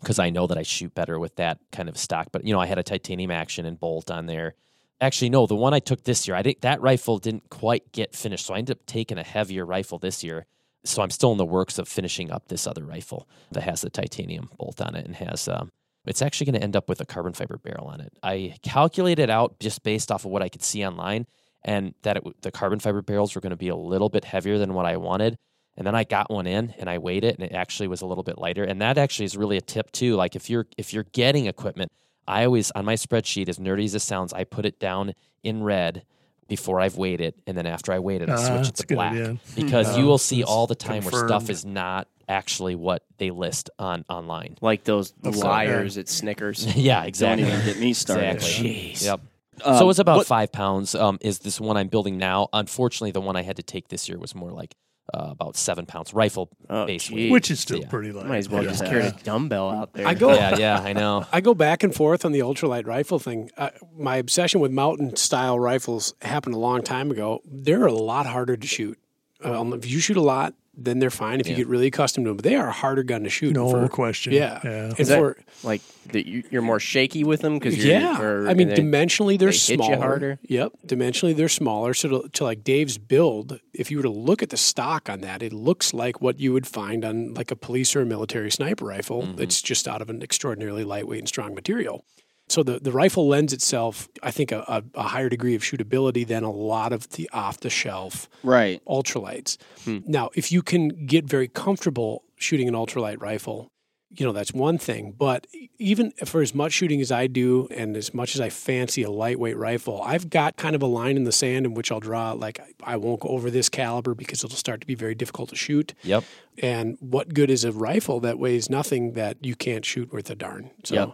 because I know that I shoot better with that kind of stock. But, you know, I had a titanium action and bolt on there. Actually, no, the one I took this year, I didn't, that rifle didn't quite get finished, so I ended up taking a heavier rifle this year. So I'm still in the works of finishing up this other rifle that has the titanium bolt on it and has, um, it's actually going to end up with a carbon fiber barrel on it. I calculated out just based off of what I could see online, and that it, the carbon fiber barrels were going to be a little bit heavier than what I wanted. And then I got one in, and I weighed it, and it actually was a little bit lighter. And that actually is really a tip, too. Like, if you're if you're getting equipment, I always, on my spreadsheet, as nerdy as it sounds, I put it down in red before I've weighed it, and then after I weigh it, I switch uh, it to black. Idea. Because uh, you will see all the time confirmed. where stuff is not actually what they list on online. Like those that's liars so at Snickers. yeah, exactly. Don't even get me started. Exactly. Jeez. Yep. Um, so it's about what, five pounds um, is this one I'm building now. Unfortunately, the one I had to take this year was more like, Uh, about seven pounds rifle oh, base weight, which is still so, yeah. pretty light. Might as well yeah. just carry a dumbbell out there. I go, yeah, yeah, I know. I go back and forth on the ultralight rifle thing. Uh, my obsession with mountain style rifles happened a long time ago. They're a lot harder to shoot. Um, if you shoot a lot, then they're fine. If yeah. you get really accustomed to them, but they are a harder gun to shoot. No for, question. Yeah, yeah. Is that, for, like that you, you're more shaky with them because yeah. Or, I mean, they, dimensionally they're they smaller. Hit you harder. Yep, dimensionally they're smaller. So to, to like Dave's build, if you were to look at the stock on that, it looks like what you would find on like a police or a military sniper rifle. Mm-hmm. It's just out of an extraordinarily lightweight and strong material. So the, the rifle lends itself, I think, a, a, a higher degree of shootability than a lot of the off-the-shelf right. ultralights. Hmm. Now, if you can get very comfortable shooting an ultralight rifle, you know, that's one thing. But even for as much shooting as I do and as much as I fancy a lightweight rifle, I've got kind of a line in the sand in which I'll draw, like, I won't go over this caliber because it'll start to be very difficult to shoot. Yep. And what good is a rifle that weighs nothing that you can't shoot worth a darn? So. Yep.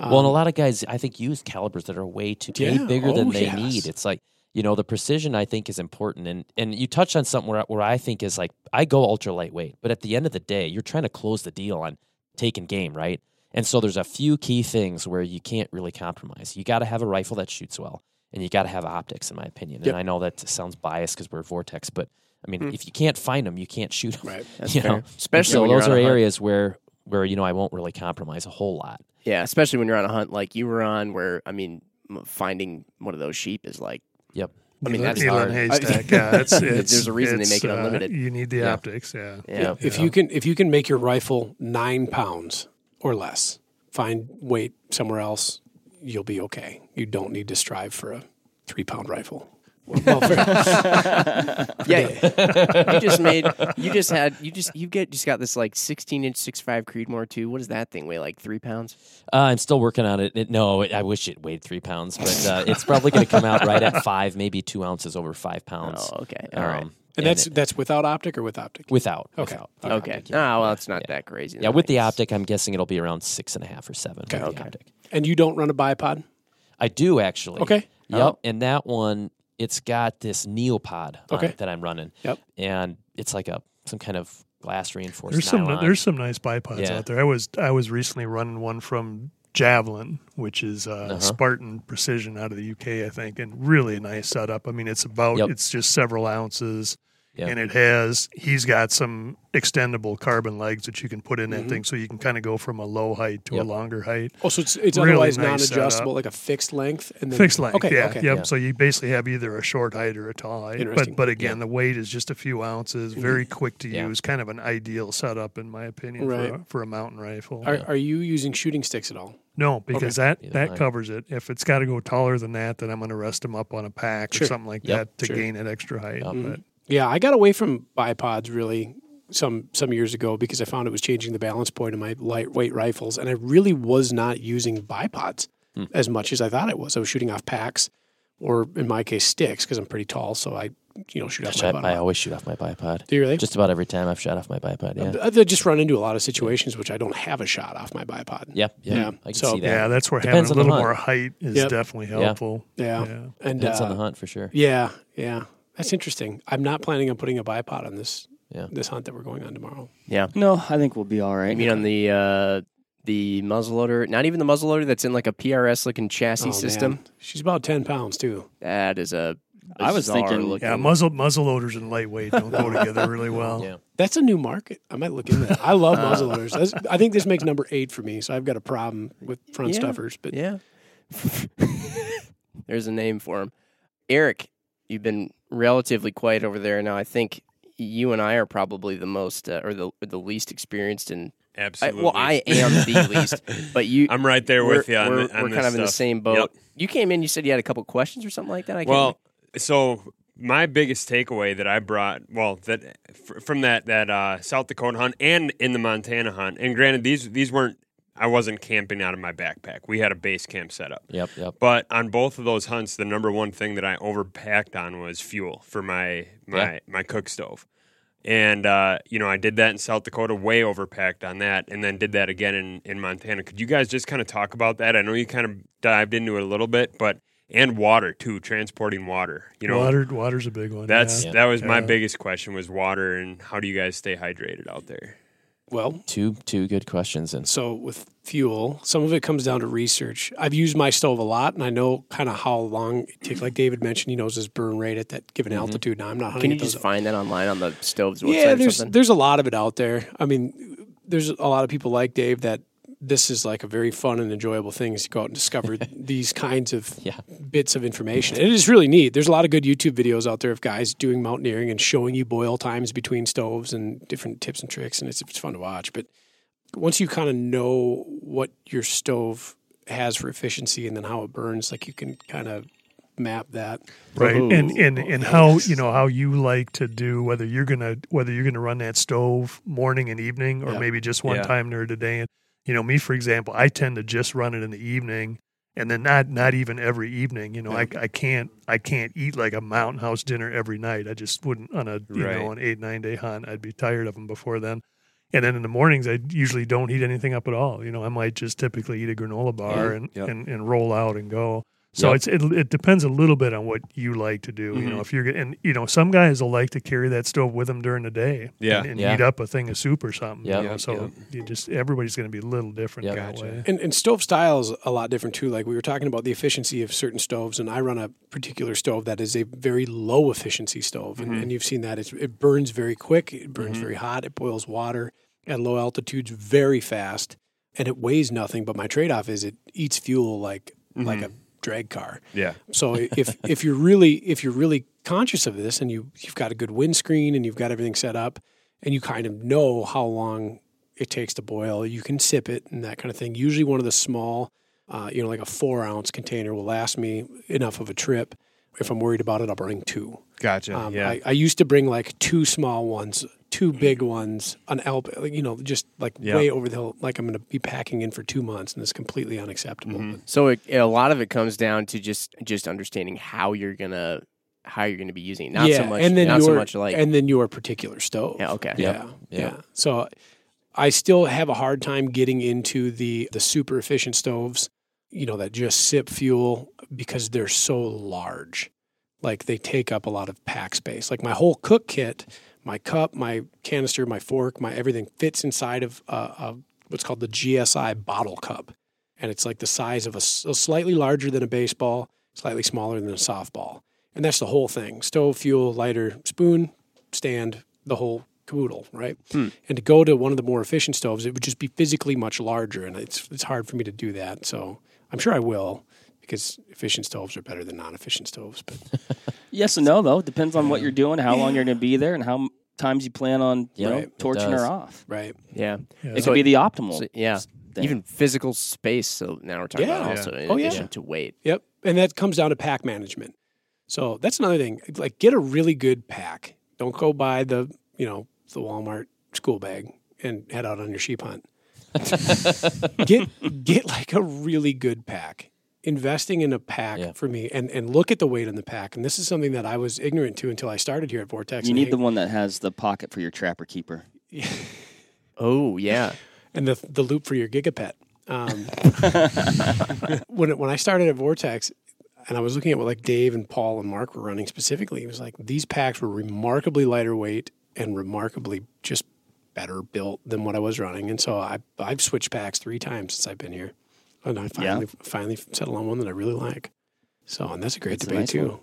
Well, and a lot of guys, I think, use calibers that are way too yeah. way bigger oh, than they yes. need. It's like, you know, the precision, I think, is important. And and you touched on something where, where I think is like, I go ultra lightweight, but at the end of the day, you're trying to close the deal on taking game, right? And so there's a few key things where you can't really compromise. You got to have a rifle that shoots well, and you got to have optics, in my opinion. Yep. And I know that sounds biased because we're Vortex, but, I mean, mm. if you can't find them, you can't shoot them. Right. That's you fair. Know? Especially so those are areas where, where, you know, I won't really compromise a whole lot. Yeah, especially when you're on a hunt like you were on, where, I mean, finding one of those sheep is like, yep, I mean, that's hard. Haystack. Yeah, it's, it's, there's a reason they make it unlimited. Uh, you need the yeah. optics, yeah. yeah. If yeah. you can, if you can make your rifle nine pounds or less, find weight somewhere else, you'll be okay. You don't need to strive for a three-pound rifle. Well, for, for yeah, you just made. You just had. You just. You get. Just got this like sixteen inch six five Creedmoor two. What does that thing weigh? Like three pounds? Uh, I'm still working on it. it no, it, I wish it weighed three pounds, but uh, it's probably going to come out right at five, maybe two ounces over five pounds. Oh, okay, all um, right. And, and that's it, that's without optic or with optic? Without. Okay. Without, okay. Optic, okay. Yeah. Oh, well, it's not yeah. that crazy. Yeah, with the optic, I'm guessing it'll be around six and a half or seven. Okay. With okay. The optic. And you don't run a bipod? I do actually. Okay. Yep. Oh. And that one. It's got this Neopod on okay. it that I'm running, yep. and it's like a some kind of glass reinforced. There's nylon. some there's some nice bipods yeah. out there. I was I was recently running one from Javelin, which is uh, uh-huh. Spartan Precision out of the U K, I think, and really nice setup. I mean, it's about yep. it's just several ounces, yep. and it has he's got some extendable carbon legs that you can put in mm-hmm. that thing, so you can kind of go from a low height to yep. a longer height. Oh, so it's, it's really otherwise nice non-adjustable, setup. Like a fixed length? And then fixed length, okay, yeah. Okay. Yep. Yeah. So you basically have either a short height or a tall height. But, but again, yeah. the weight is just a few ounces, very quick to yeah. use, kind of an ideal setup, in my opinion, right. for, a, for a mountain rifle. Are, yeah. are you using shooting sticks at all? No, because okay. that, that covers it. If it's got to go taller than that, then I'm going to rest them up on a pack sure. or something like yep. that to sure. gain that extra height. Yep. But, yeah, I got away from bipods really some some years ago because I found it was changing the balance point of my lightweight rifles, and I really was not using bipods hmm. as much as I thought it was. I was shooting off packs or, in my case, sticks because I'm pretty tall, so I you know shoot off my bipod. I always shoot off my bipod. Do you really? Just about every time I've shot off my bipod, yeah. I, I just run into a lot of situations which I don't have a shot off my bipod. Yep, yeah, yeah. I can so, see that. Yeah, that's where Depends having a little more height is yep. definitely helpful. Yeah, yeah. yeah. and Depends uh, on the hunt for sure. Yeah, yeah. That's interesting. I'm not planning on putting a bipod on this Yeah. this hunt that we're going on tomorrow. Yeah. No, I think we'll be all right. I mean, on the uh, the muzzleloader, not even the muzzleloader that's in like a P R S-looking chassis oh, system. Man. She's about ten pounds, too. That is a I was thinking, looking. Yeah, muzzle muzzleloaders and lightweight don't go together really well. Yeah. That's a new market. I might look into that. I love muzzleloaders. That's, I think this makes number eight for me, so I've got a problem with front yeah. stuffers. But yeah. There's a name for them. Eric, you've been relatively quiet over there. Now, I think you and I are probably the most, uh, or the the least experienced, and absolutely. I, well, I am the least, but you, I'm right there with you. On we're the, on we're kind of stuff. in the same boat. Yep. You came in, you said you had a couple questions or something like that. I well, can't... so my biggest takeaway that I brought, well, that from that that uh, South Dakota hunt and in the Montana hunt, and granted, these these weren't, I wasn't camping out of my backpack. We had a base camp set up. Yep, yep. But on both of those hunts, the number one thing that I overpacked on was fuel for my my, yeah. my cook stove. And, uh, you know, I did that in South Dakota, way overpacked on that, and then did that again in, in Montana. Could you guys just kind of talk about that? I know you kind of dived into it a little bit, but and water, too, transporting water. You know, water, water's a big one. That's yeah. That was yeah. my biggest question was water, and how do you guys stay hydrated out there? Well, two two good questions. And so with fuel, some of it comes down to research. I've used my stove a lot, and I know kind of how long it takes. Like David mentioned, he knows his burn rate at that given mm-hmm. altitude. Now I'm not hunting. Can you just up. find that online on the stove's website? Yeah, there's or something? there's a lot of it out there. I mean, there's a lot of people like Dave that this is like a very fun and enjoyable thing is to go out and discover these kinds of yeah. bits of information. And it is really neat. There's a lot of good YouTube videos out there of guys doing mountaineering and showing you boil times between stoves and different tips and tricks, and it's, it's fun to watch. But once you kind of know what your stove has for efficiency and then how it burns, like you can kind of map that. Right. Ooh. And and and how, you know, how you like to do whether you're going to whether you're going to run that stove morning and evening or yep. maybe just one yeah. time during the day. You know, me, for example, I tend to just run it in the evening and then not, not even every evening. You know, yeah. I, I can't I can't eat like a Mountain House dinner every night. I just wouldn't on a, you right. know, an eight, nine-day hunt. I'd be tired of them before then. And then in the mornings, I usually don't eat anything up at all. You know, I might just typically eat a granola bar yeah. and, yep. and, and roll out and go. So yep. it's it, it depends a little bit on what you like to do. Mm-hmm. You know, if you're and you know some guys will like to carry that stove with them during the day. Yeah, and, and yeah. eat up a thing of soup or something. Yeah, you know? so yep. you just everybody's going to be a little different yep. that gotcha. way. And, and stove style is a lot different too. Like we were talking about the efficiency of certain stoves, and I run a particular stove that is a very low efficiency stove, and, mm-hmm. and you've seen that it's, it burns very quick, it burns mm-hmm. very hot, it boils water at low altitudes very fast, and it weighs nothing. But my trade off is it eats fuel like mm-hmm. like a drag car. Yeah. So if if you're really if you're really conscious of this, and you you've got a good windscreen and you've got everything set up, and you kind of know how long it takes to boil, you can sip it and that kind of thing. Usually, one of the small, uh, you know, like a four ounce container will last me enough of a trip. If I'm worried about it, I'll bring two. Gotcha. Um, yeah. I, I used to bring like two small ones, two big ones, an alp, you know, just like yep. way over the hill. Like I'm going to be packing in for two months, and it's completely unacceptable. Mm-hmm. So it, a lot of it comes down to just just understanding how you're gonna how you're gonna be using it. Not yeah. so much, and then not your, so much like, and then your particular stove. Yeah. Okay. Yep. Yeah. Yeah. Yeah. So I still have a hard time getting into the the super efficient stoves, you know, that just sip fuel, because they're so large. Like they take up a lot of pack space. Like my whole cook kit, my cup, my canister, my fork, my everything fits inside of a, a, what's called the G S I bottle cup. And it's like the size of a, a slightly larger than a baseball, slightly smaller than a softball. And that's the whole thing. Stove, fuel, lighter, spoon, stand, the whole caboodle, right? Hmm. And to go to one of the more efficient stoves, it would just be physically much larger. And it's it's hard for me to do that. So I'm sure I will, because efficient stoves are better than non-efficient stoves. But yes and no, though. It depends on what you're doing, how yeah. long you're going to be there, and how times you plan on you right. know, torching her off. Right. Yeah. yeah. It so could be the optimal. So, yeah. Thing. Even physical space. So now we're talking yeah. about also yeah. in oh, addition yeah. to weight. Yep. And that comes down to pack management. So that's another thing. Like, get a really good pack. Don't go buy the, you know, the Walmart school bag and head out on your sheep hunt. get Get like a really good pack. Investing in a pack yeah. for me, and, and look at the weight on the pack. And this is something that I was ignorant to until I started here at Vortex. You need the one that has the pocket for your trapper keeper. Oh, yeah. And the the loop for your gigapet. Um, when it, when I started at Vortex, and I was looking at what like Dave and Paul and Mark were running specifically, it was like these packs were remarkably lighter weight and remarkably just better built than what I was running. And so I, I've switched packs three times since I've been here. And I finally yeah. finally settled on one that I really like. So, and that's a great that's debate, a nice too.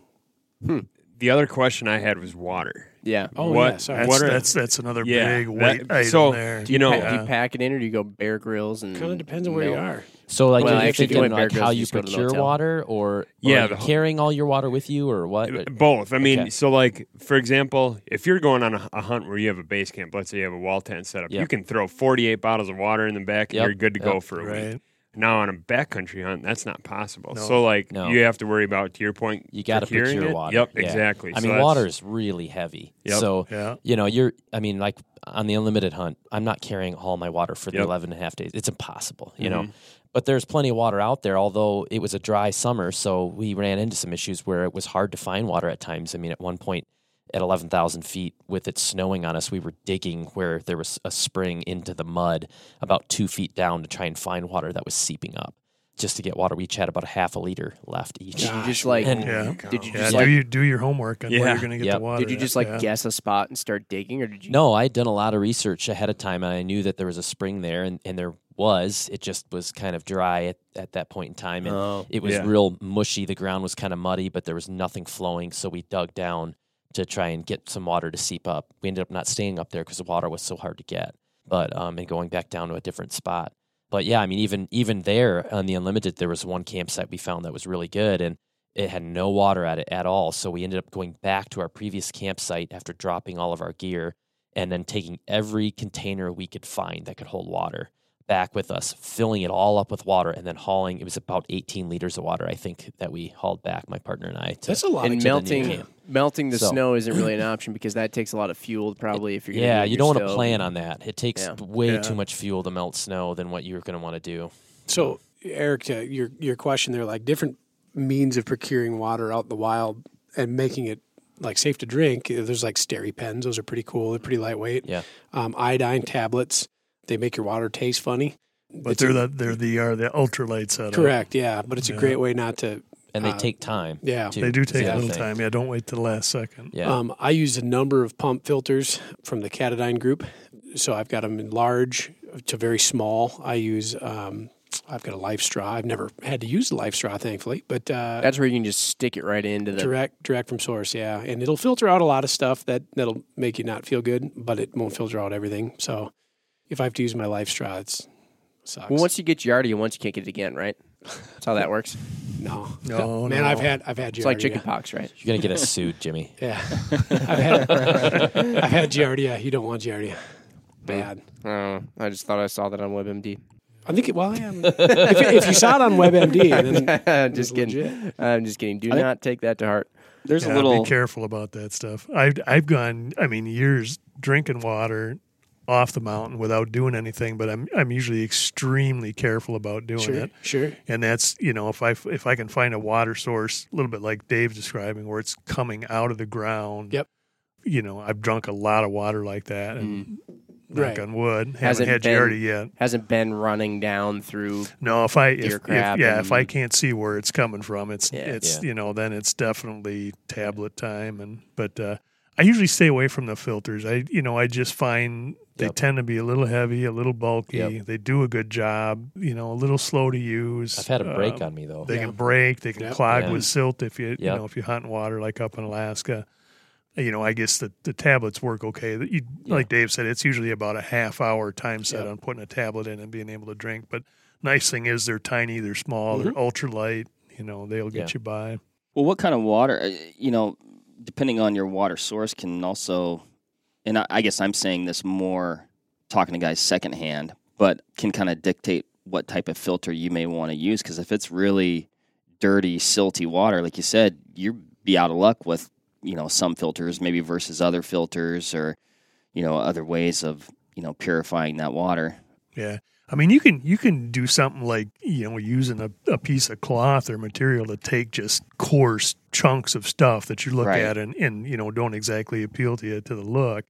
Hmm. The other question I had was water. Yeah. Oh, what, yeah. Sorry. That's, what are, that's, that's another yeah, big weight item so, there. Do you, you know, pack, yeah. do you pack it in, or do you go Bear Grylls? And kind of depends on where milk. You are. So, like, well, you're actually doing like how you procure water, or, or yeah, are you whole, carrying all your water with you, or what? Both. I mean, okay. so, like, for example, if you're going on a, a hunt where you have a base camp, let's say you have a wall tent set up, yep. you can throw forty-eight bottles of water in the back, and yep. you're good to yep. go for a right. week. Now on a backcountry hunt, that's not possible. No, so like no. you have to worry about, to your point, you got to procure water. Yep, yeah. exactly. I so mean, water is really heavy. Yep. So yeah. you know, you're. I mean, like on the unlimited hunt, I'm not carrying all my water for the yep. eleven and a half days. It's impossible. You mm-hmm. know, but there's plenty of water out there. Although it was a dry summer, so we ran into some issues where it was hard to find water at times. I mean, at one point, at eleven thousand feet, with it snowing on us, we were digging where there was a spring into the mud about two feet down to try and find water that was seeping up. Just to get water, we each had about a half a liter left each. Gosh, did you just like, yeah. did you just yeah, like, do, you, do your homework on yeah. where you're going to get yep. the water? Did you just like yeah. guess a spot and start digging, or did you? No, I had done a lot of research ahead of time, and I knew that there was a spring there, and, and there was. It just was kind of dry at, at that point in time, and oh, it was yeah. real mushy. The ground was kind of muddy, but there was nothing flowing, so we dug down to try and get some water to seep up. We ended up not staying up there because the water was so hard to get, but um, and going back down to a different spot. But yeah, I mean, even even there on the Unlimited, there was one campsite we found that was really good, and it had no water at it at all. So we ended up going back to our previous campsite after dropping all of our gear, and then taking every container we could find that could hold water back with us, filling it all up with water, and then hauling. It was about eighteen liters of water, I think, that we hauled back, my partner and I. To, That's a lot. And melting the, melting the so, snow isn't really an option, because that takes a lot of fuel, probably, if you're going to Yeah, you don't want to plan on that. It takes yeah. way yeah. too much fuel to melt snow than what you're going to want to do. So, Eric, uh, your, your question there, like different means of procuring water out in the wild and making it like safe to drink. There's like SteriPens. Those are pretty cool. They're pretty lightweight. Yeah. Um, iodine tablets. They make your water taste funny. But it's they're a, the they're the are the ultralight setup. Correct, yeah. But it's yeah. a great way not to. And they uh, take time. Yeah, to, they do take a little thing. time. Yeah, don't wait till the last second. Yeah. Um, I use a number of pump filters from the Katadyn group, so I've got them in large to very small. I use. Um, I've got a LifeStraw. I've never had to use the LifeStraw, thankfully, but uh, that's where you can just stick it right into the direct direct from source. Yeah, and it'll filter out a lot of stuff that that'll make you not feel good, but it won't filter out everything. So. If I have to use my LifeStraw, it sucks. Well, once you get your already, once you can't get it again, right? That's how that works. No, no, man, no. I've had I've had Giardia. It's like chicken pox, right? You're gonna get us sued, Jimmy. Yeah, I've had I've had Giardia. You don't want Giardia, bad. Uh, I just thought I saw that on WebMD. I think it, well, yeah. if, if you saw it on WebMD, then just kidding. Legit. I'm just kidding. Do I not take that to heart. There's yeah, a little. Be careful about that stuff. I've I've gone. I mean, years drinking water off the mountain without doing anything, but I'm I'm usually extremely careful about doing sure, it. Sure. And that's, you know, if I if I can find a water source, a little bit like Dave's describing, where it's coming out of the ground. Yep. You know, I've drunk a lot of water like that, and mm. knock right. on wood, haven't hasn't had Giardia yet. Hasn't been running down through. No, if I if, if yeah, and, if I can't see where it's coming from, it's yeah, it's yeah. you know, then it's definitely tablet time. And but uh, I usually stay away from the filters. I you know I just find. They yep. tend to be a little heavy, a little bulky. Yep. They do a good job, you know, a little slow to use. I've had a break uh, on me, though. They yeah. can break. They can yep. clog yeah. with silt if you, yep. you know, if you hunt in water like up in Alaska. You know, I guess the, the tablets work okay. You, yeah. Like Dave said, it's usually about a half hour time set yep. on putting a tablet in and being able to drink. But nice thing is they're tiny, they're small, mm-hmm. they're ultralight. You know, they'll get yeah. you by. Well, what kind of water, you know, depending on your water source can also... And I guess I'm saying this more talking to guys secondhand, but can kind of dictate what type of filter you may want to use. Because if it's really dirty, silty water, like you said, you'd be out of luck with, you know, some filters maybe versus other filters or, you know, other ways of, you know, purifying that water. Yeah. I mean, you can you can do something like, you know, using a, a piece of cloth or material to take just coarse chunks of stuff that you look right. at and, and, you know, don't exactly appeal to you to the look.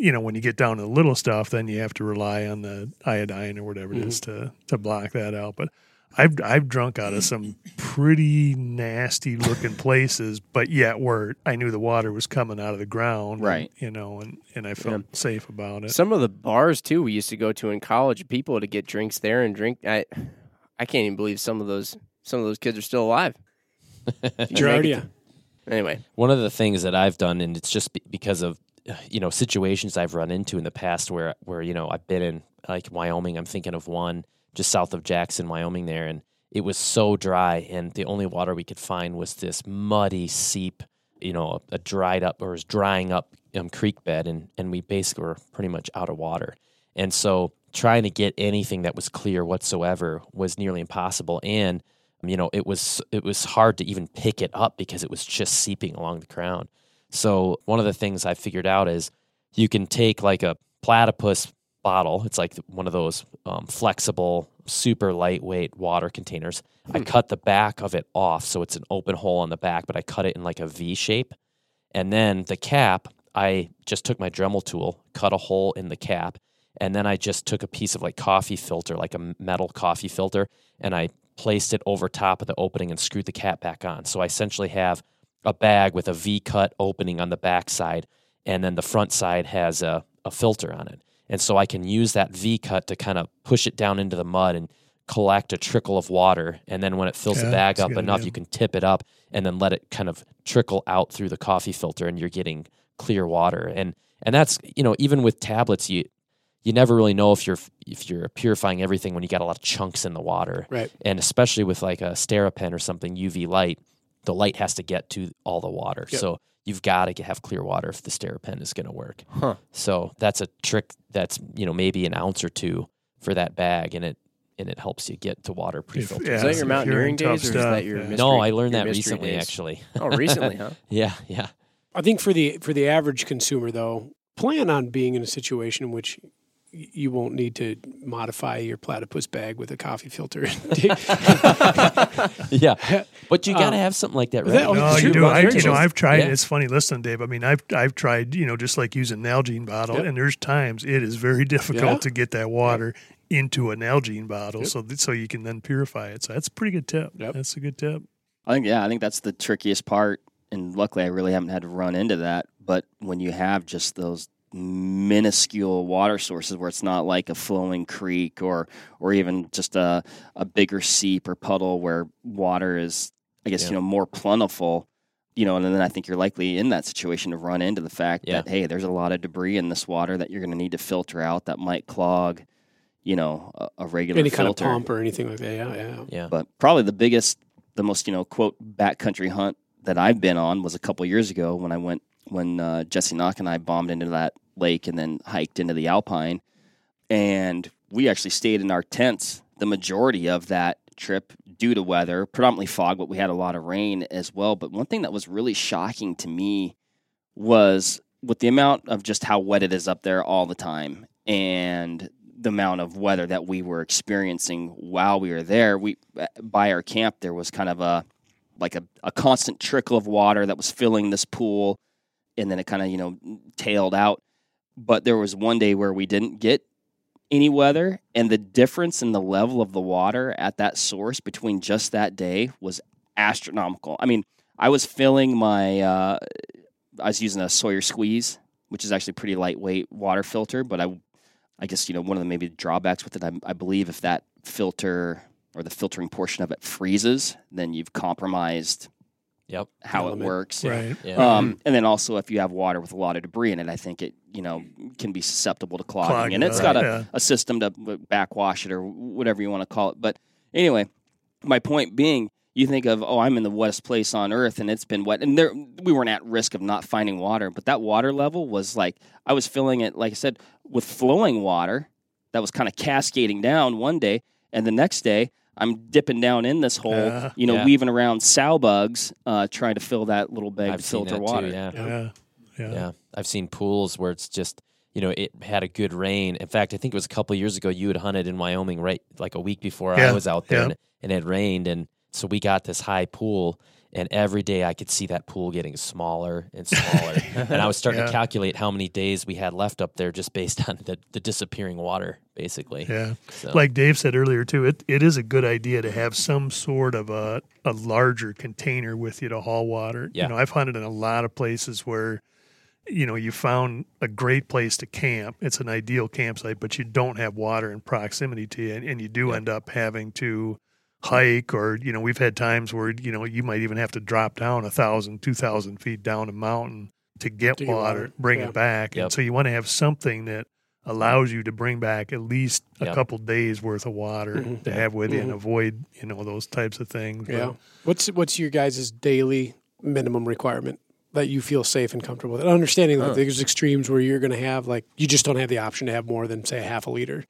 You know, when you get down to the little stuff, then you have to rely on the iodine or whatever mm-hmm. it is to, to block that out. But I've I've drunk out of some pretty nasty-looking places, but yet where I knew the water was coming out of the ground, right? And, you know, and, and I felt yeah. safe about it. Some of the bars, too, we used to go to in college, people to get drinks there and drink. I I can't even believe some of those some of those kids are still alive. Giardia. Anyway. One of the things that I've done, and it's just because of, you know, situations I've run into in the past where, where you know, I've been in, like, Wyoming, I'm thinking of one, just south of Jackson, Wyoming there, and it was so dry, and the only water we could find was this muddy seep, you know, a dried up or was drying up um, creek bed, and, and we basically were pretty much out of water. And so trying to get anything that was clear whatsoever was nearly impossible, and, you know, it was it was hard to even pick it up because it was just seeping along the ground. So one of the things I figured out is you can take like a Platypus bottle. It's like one of those um, flexible, super lightweight water containers. Hmm. I cut the back of it off, so it's an open hole on the back, but I cut it in like a V shape. And then the cap, I just took my Dremel tool, cut a hole in the cap, and then I just took a piece of like coffee filter, like a metal coffee filter, and I placed it over top of the opening and screwed the cap back on. So I essentially have a bag with a V-cut opening on the back side, and then the front side has a, a filter on it. And so I can use that V-cut to kind of push it down into the mud and collect a trickle of water. And then when it fills yeah, the bag up enough, idea. You can tip it up and then let it kind of trickle out through the coffee filter, and you're getting clear water. And and that's, you know, even with tablets, you you never really know if you're if you're purifying everything when you got a lot of chunks in the water. Right. And especially with like a SteriPen or something, U V light, the light has to get to all the water. Yep. So you've got to have clear water if the SteriPen is going to work. Huh. So that's a trick that's, you know, maybe an ounce or two for that bag, and it and it helps you get to water pre-filtered. Yeah, is that your mountaineering days, or is that your yeah. mystery? No, I learned that recently, days. actually. Oh, recently, huh? yeah, yeah. I think for the for the average consumer, though, plan on being in a situation in which you won't need to modify your Platypus bag with a coffee filter. yeah. But you got to um, have something like that, right? That, no, you do. I, you know, I've tried. Yeah. It's funny. Listen, Dave, I mean, I've I've tried, you know, just like using Nalgene bottle, yep. and there's times it is very difficult yeah. to get that water yep. into a Nalgene bottle yep. so th- so you can then purify it. So that's a pretty good tip. Yep. That's a good tip. I think, yeah, I think that's the trickiest part, and luckily I really haven't had to run into that. But when you have just those minuscule water sources where it's not like a flowing creek or or even just a, a bigger seep or puddle where water is, I guess, yeah. you know, more plentiful, you know, and then I think you're likely in that situation to run into the fact yeah. that, hey, there's a lot of debris in this water that you're going to need to filter out that might clog, you know, a, a regular filter. Any kind filter. of pump or anything like that, yeah, yeah. yeah. But probably the biggest the most, you know, quote, backcountry hunt that I've been on was a couple years ago when I went, when uh, Jesse Knock and I bombed into that lake and then hiked into the Alpine. And we actually stayed in our tents the majority of that trip due to weather, predominantly fog, but we had a lot of rain as well. But one thing that was really shocking to me was with the amount of just how wet it is up there all the time and the amount of weather that we were experiencing while we were there. We, by our camp, there was kind of a like a, a constant trickle of water that was filling this pool, and then it kind of, you know, tailed out. But there was one day where we didn't get any weather, and the difference in the level of the water at that source between just that day was astronomical. I mean, I was filling my, uh, I was using a Sawyer Squeeze, which is actually a pretty lightweight water filter, but I, I guess, you know, one of the maybe drawbacks with it, I, I believe if that filter or the filtering portion of it freezes, then you've compromised yep. how Element. it works. Right. Yeah. Um, and then also if you have water with a lot of debris in it, I think it, you know, can be susceptible to clogging. Clogging and it's right. got a, yeah. a system to backwash it or whatever you want to call it. But anyway, my point being, you think of, oh, I'm in the wettest place on earth and it's been wet. And there, we weren't at risk of not finding water, but that water level was like, I was filling it, like I said, with flowing water that was kind of cascading down one day. And the next day, I'm dipping down in this hole, uh, you know, yeah. weaving around sow bugs, uh, trying to fill that little bag I've of filter seen that water. Too, yeah. Yeah. yeah, yeah. I've seen pools where it's just, you know, it had a good rain. In fact, I think it was a couple of years ago you had hunted in Wyoming, right? Like a week before yeah. I was out there, yeah. and, and it rained, and so we got this high pool. And every day I could see that pool getting smaller and smaller. And I was starting yeah. to calculate how many days we had left up there just based on the, the disappearing water, basically. Yeah. So. Like Dave said earlier, too, it, it is a good idea to have some sort of a, a larger container with you to haul water. Yeah. You know, I've hunted in a lot of places where, you know, you found a great place to camp. It's an ideal campsite, but you don't have water in proximity to you. And, and you do yeah. end up having to hike, or, you know, we've had times where, you know, you might even have to drop down a thousand, two thousand feet down a mountain to get to water, water, bring yeah. it back. Yep. And so you want to have something that allows you to bring back at least a yep. couple days worth of water mm-hmm. to have with mm-hmm. you and avoid, you know, those types of things. Yeah. But, what's what's your guys' daily minimum requirement that you feel safe and comfortable with? Understanding huh. that there's extremes where you're going to have, like, you just don't have the option to have more than, say, a half a liter.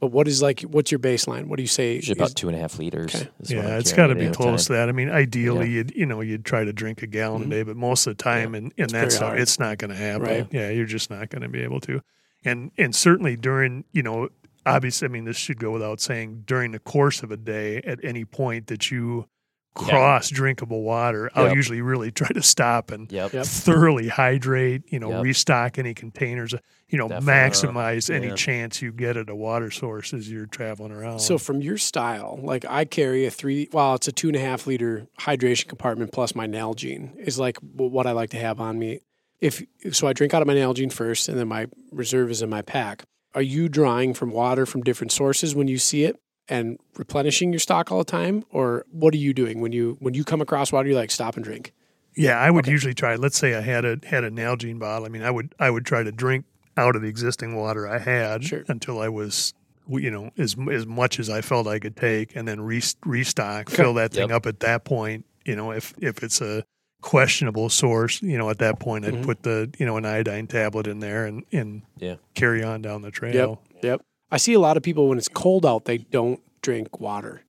But what is, like, what's your baseline? What do you say? It's about two and a half liters. Okay. Yeah, it's got to be close time. to that. I mean, ideally, yeah. you'd, you know, you'd try to drink a gallon mm-hmm. a day, but most of the time yeah. in, in that stuff, hard. it's not going to happen. Right. Yeah, you're just not going to be able to. And and certainly during, you know, obviously, I mean, this should go without saying, during the course of a day, at any point that you cross yeah. drinkable water, yep. I'll usually really try to stop and yep. thoroughly hydrate, you know, yep. restock any containers, you know, Definitely. maximize yeah. any chance you get at a water source as you're traveling around. So from your style, like, I carry a three, well, it's a two and a half liter hydration compartment plus my Nalgene is like what I like to have on me. If so, I drink out of my Nalgene first, and then my reserve is in my pack. Are you drawing from water from different sources when you see it and replenishing your stock all the time? Or what are you doing when you when you come across water, you like stop and drink? Yeah, I would okay. usually try, let's say I had a had a Nalgene bottle. I mean, I would I would try to drink out of the existing water I had sure. until I was, you know, as as much as I felt I could take, and then re- restock, okay. fill that thing yep. up at that point. You know, if if it's a questionable source, you know, at that point I'd mm-hmm. put the, you know, an iodine tablet in there and, and yeah. carry on down the trail. Yep. yep. I see a lot of people when it's cold out, they don't drink water.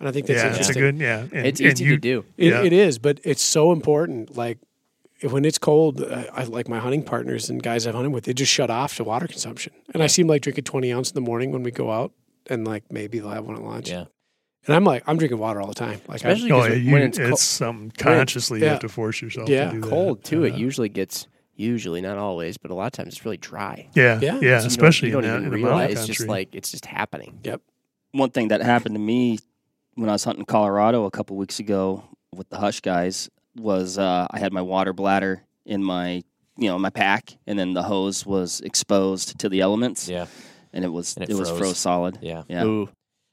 And I think that's yeah, interesting. Yeah, it's a good, yeah. And, it's easy you, to do. It, yeah. it is, but it's so important. Like, when it's cold, I, I like my hunting partners and guys I've hunted with, they just shut off to water consumption. And I seem like drinking twenty ounce in the morning when we go out, and like maybe I'll have one at lunch. Yeah. And I'm like, I'm drinking water all the time. Like, Especially I, oh, you, when it's, it's something consciously yeah. you have to force yourself yeah. to do that. Yeah, cold too. Uh, it usually gets... Usually, not always, but a lot of times it's really dry. Yeah, yeah, yeah. So especially you don't, you don't in, even in realize. It's just like it's just happening. Yep. One thing that happened to me when I was hunting Colorado a couple weeks ago with the Hush guys was uh, I had my water bladder in my you know my pack, and then the hose was exposed to the elements. Yeah, and it was and it, it froze. was froze solid. Yeah, yeah. Ooh.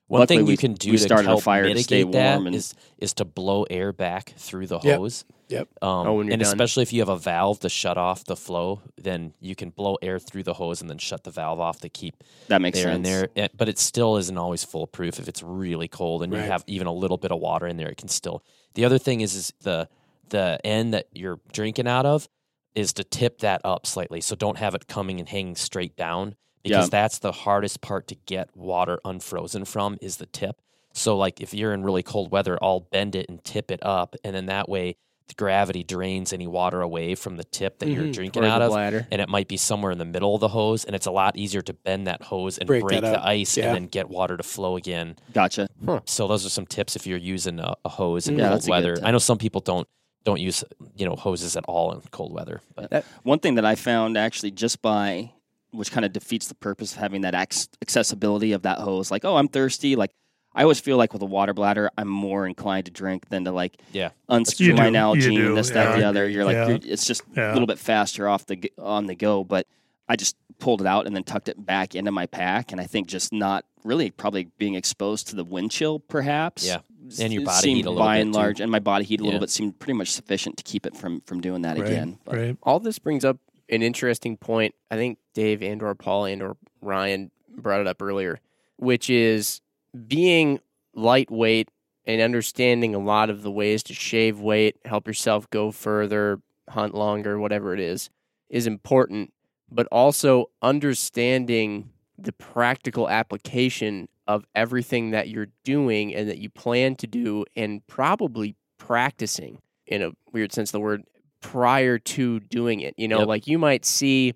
One Luckily, thing you we, can do to help a fire mitigate to stay warm and... is, is to blow air back through the yep. hose. Yep. Um, oh, when you're and done. Especially if you have a valve to shut off the flow, then you can blow air through the hose and then shut the valve off to keep that makes air sense. in there. It, but it still isn't always foolproof. If it's really cold and right. you have even a little bit of water in there, it can still The other thing is, is the the end that you're drinking out of is to tip that up slightly. So don't have it coming and hanging straight down, because yeah. that's the hardest part to get water unfrozen from is the tip. So like if you're in really cold weather, I'll bend it and tip it up. And then that way the gravity drains any water away from the tip that mm-hmm. you're drinking out of. Bladder. And it might be somewhere in the middle of the hose. And it's a lot easier to bend that hose and break, break the ice yeah. and then get water to flow again. Gotcha. Huh. So those are some tips if you're using a, a hose in yeah, cold weather. I know some people don't. Don't use, you know, hoses at all in cold weather. But that, one thing that I found actually just by, which kind of defeats the purpose of having that ac- accessibility of that hose, like, oh, I'm thirsty. Like, I always feel like with a water bladder, I'm more inclined to drink than to like yeah. unscrew my Nalgene, this, yeah. that, the other. You're like, yeah. dude, it's just yeah. a little bit faster off the on the go. But I just pulled it out and then tucked it back into my pack. And I think just not really probably being exposed to the wind chill, perhaps. Yeah. And your body heat a little by bit. By and large, too. And my body heat a little yeah. bit seemed pretty much sufficient to keep it from, from doing that right, again. But right. All this brings up an interesting point. I think Dave and or Paul and or Ryan brought it up earlier, which is being lightweight and understanding a lot of the ways to shave weight, help yourself go further, hunt longer, whatever it is, is important. But also understanding the practical application of everything that you're doing and that you plan to do, and probably practicing, in a weird sense of the word, prior to doing it. You know, yep. like you might see,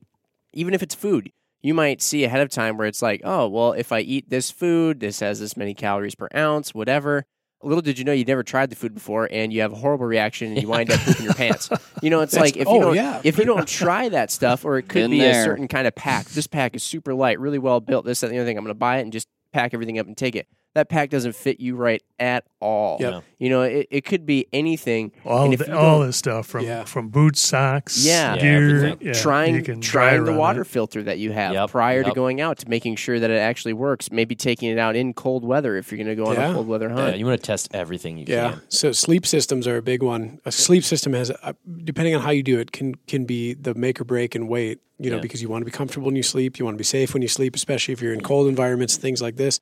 even if it's food, you might see ahead of time where it's like, oh, well, if I eat this food, this has this many calories per ounce, whatever. Little did you know you'd never tried the food before, and you have a horrible reaction, and you wind up pooping your pants. You know, it's That's, like if oh, you don't yeah. if you don't try that stuff, or it could Been be there. a certain kind of pack. This pack is super light, really well built. This, that, and the other thing. I'm going to buy it and just pack everything up and take it. That pack doesn't fit you right at all. Yep. You know, it, it could be anything. All the, all this stuff from yeah. from boots, socks, yeah, gear, yeah, trying trying the water it. filter that you have yep. prior yep. to going out, to making sure that it actually works. Maybe taking it out in cold weather if you're going to go on yeah. a cold weather hunt. Yeah, you want to test everything you yeah. can. So sleep systems are a big one. A sleep system has, a, depending on how you do it, can can be the make or break in weight. You know, yeah. because you want to be comfortable when you sleep, you want to be safe when you sleep, especially if you're in cold environments, things like this.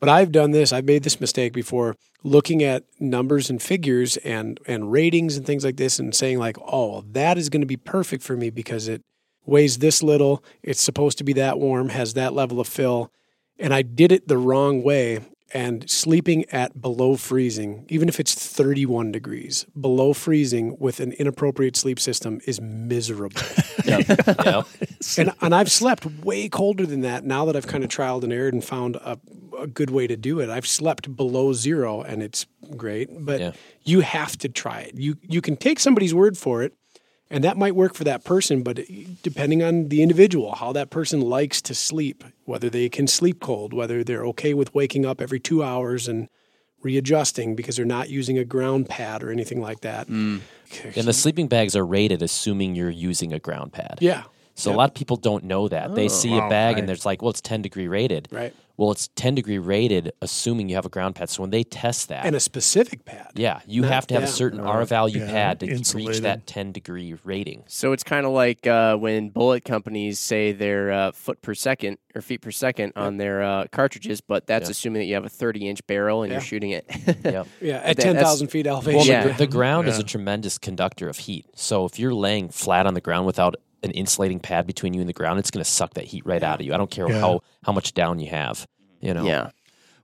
But I've done this. I've made this mistake before, looking at numbers and figures and, and ratings and things like this and saying like, oh, that is going to be perfect for me because it weighs this little, it's supposed to be that warm, has that level of fill. And I did it the wrong way. And sleeping at below freezing, even if it's thirty-one degrees, below freezing with an inappropriate sleep system is miserable. Yep. Yep. And and I've slept way colder than that now that I've kind of trialed and erred and found a, a good way to do it. I've slept below zero, and it's great, but yeah. you have to try it. You you can take somebody's word for it, and that might work for that person, but depending on the individual, how that person likes to sleep, whether they can sleep cold, whether they're okay with waking up every two hours and readjusting because they're not using a ground pad or anything like that. Mm. And the sleeping bags are rated assuming you're using a ground pad. Yeah. So yep. a lot of people don't know that. Oh, they see wow, a bag right. and there's like, well, it's ten degree rated. Right. Well, it's ten degree rated assuming you have a ground pad. So when they test that. And a specific pad. Yeah. You no, have to have yeah, a certain no, R value yeah, pad to insulated. reach that ten degree rating. So it's kind of like uh, when bullet companies say their uh, foot per second or feet per second yep. on their uh, cartridges, but that's yep. assuming that you have a thirty inch barrel and yeah. you're shooting it. yep. Yeah. At that, ten thousand feet elevation. Well, yeah. the, the ground yeah. is a tremendous conductor of heat. So if you're laying flat on the ground without an insulating pad between you and the ground, it's going to suck that heat right out of you. I don't care yeah. how, how much down you have, you know? Yeah.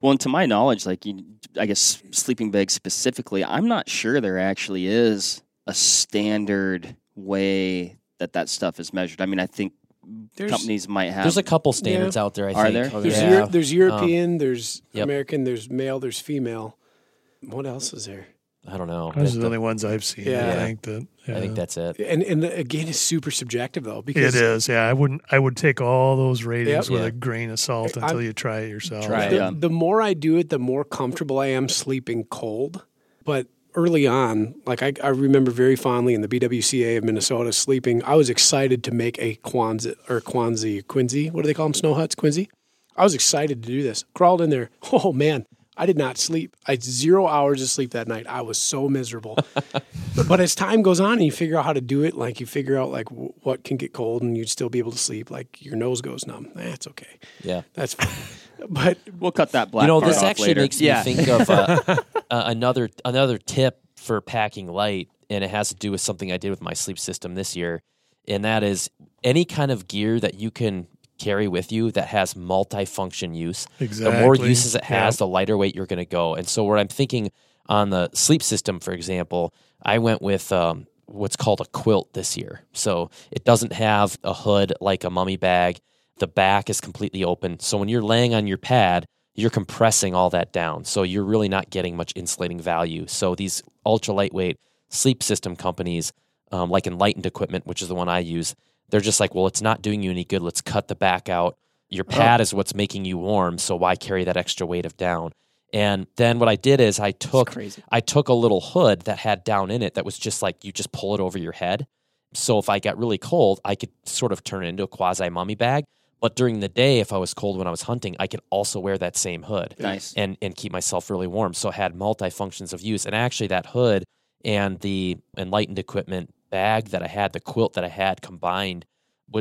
Well, and to my knowledge, like, you, I guess sleeping bags specifically, I'm not sure there actually is a standard way that that stuff is measured. I mean, I think there's, companies might have. There's a couple standards yeah. out there, I Are think. There? Oh, there's, yeah. Euro- there's European, um, there's yep. American, there's male, there's female. What else is there? I don't know. Those are the only ones I've seen. Yeah. I think that. Yeah. I think that's it. And and again, it's super subjective though. Because it is. Yeah, I wouldn't. I would take all those ratings yep. with yeah. a grain of salt until I'm, you try it yourself. Try the, it. the more I do it, the more comfortable I am sleeping cold. But early on, like I, I remember very fondly in the B W C A of Minnesota sleeping. I was excited to make a Quonset or Quonset, Quincy. What do they call them? Snow huts, Quincy. I was excited to do this. Crawled in there. Oh man. I did not sleep. I had zero hours of sleep that night. I was so miserable. But as time goes on and you figure out how to do it, like you figure out like w- what can get cold and you'd still be able to sleep, like your nose goes numb. That's eh, okay. Yeah. That's fine. But we'll cut that black part off later. You know, this actually later. makes yeah. me think of uh, uh, another another tip for packing light, and it has to do with something I did with my sleep system this year, and that is any kind of gear that you can carry with you that has multi-function use. Exactly. The more uses it has, yeah. the lighter weight you're going to go. And so what I'm thinking on the sleep system, for example, I went with um, what's called a quilt this year. So it doesn't have a hood like a mummy bag. The back is completely open. So when you're laying on your pad, you're compressing all that down. So you're really not getting much insulating value. So these ultra lightweight sleep system companies, um, like Enlightened Equipment, which is the one I use, they're just like, well, it's not doing you any good. Let's cut the back out. Your pad oh. is what's making you warm, so why carry that extra weight of down? And then what I did is I took I took a little hood that had down in it that was just like, you just pull it over your head. So if I got really cold, I could sort of turn it into a quasi-mummy bag. But during the day, if I was cold when I was hunting, I could also wear that same hood. Nice. And, and keep myself really warm. So it had multi-functions of use. And actually that hood and the Enlightened Equipment bag that I had, the quilt that I had combined,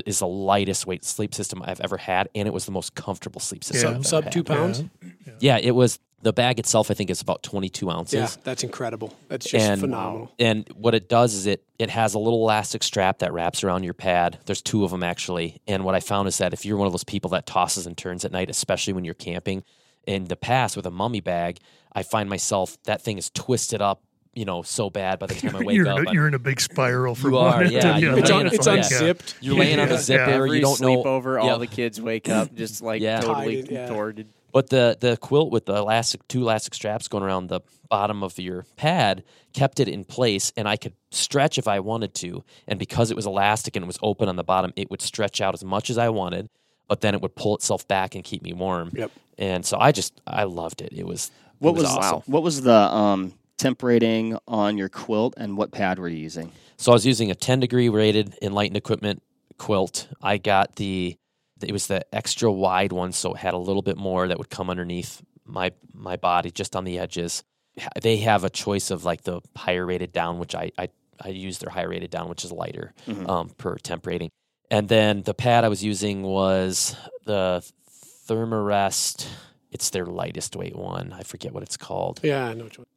is the lightest weight sleep system I've ever had, and it was the most comfortable sleep system. Yeah. Sub two pounds? Yeah. Yeah. yeah, it was. The bag itself, I think, is about twenty-two ounces. Yeah, that's incredible. That's just and, phenomenal. And what it does is it it has a little elastic strap that wraps around your pad. There's two of them, actually. And what I found is that if you're one of those people that tosses and turns at night, especially when you're camping, in the past with a mummy bag, I find myself, that thing is twisted up, you know, so bad by the time I wake you're, up. You're I'm, in a big spiral for you one are, yeah. yeah. It's, on, it's unzipped. Yeah. You're laying yeah. on a zipper. Yeah. Every you don't sleep know. Over, yeah. all the kids wake up just like yeah. totally Tied, contorted. Yeah. But the the quilt with the elastic two elastic straps going around the bottom of your pad kept it in place, and I could stretch if I wanted to. And because it was elastic and it was open on the bottom, it would stretch out as much as I wanted, but then it would pull itself back and keep me warm. Yep. And so I just, I loved it. It was What it was, was awesome. Wow. What was the... Um, temp rating on your quilt, and what pad were you using? So I was using a ten degree rated Enlightened Equipment quilt. I got the, it was the extra wide one, so it had a little bit more that would come underneath my my body, just on the edges. They have a choice of like the higher rated down, which I I, I use their higher rated down, which is lighter mm-hmm. um, per temp rating. And then the pad I was using was the Therm-a-Rest. It's their lightest weight one. I forget what it's called. Yeah, I know which one.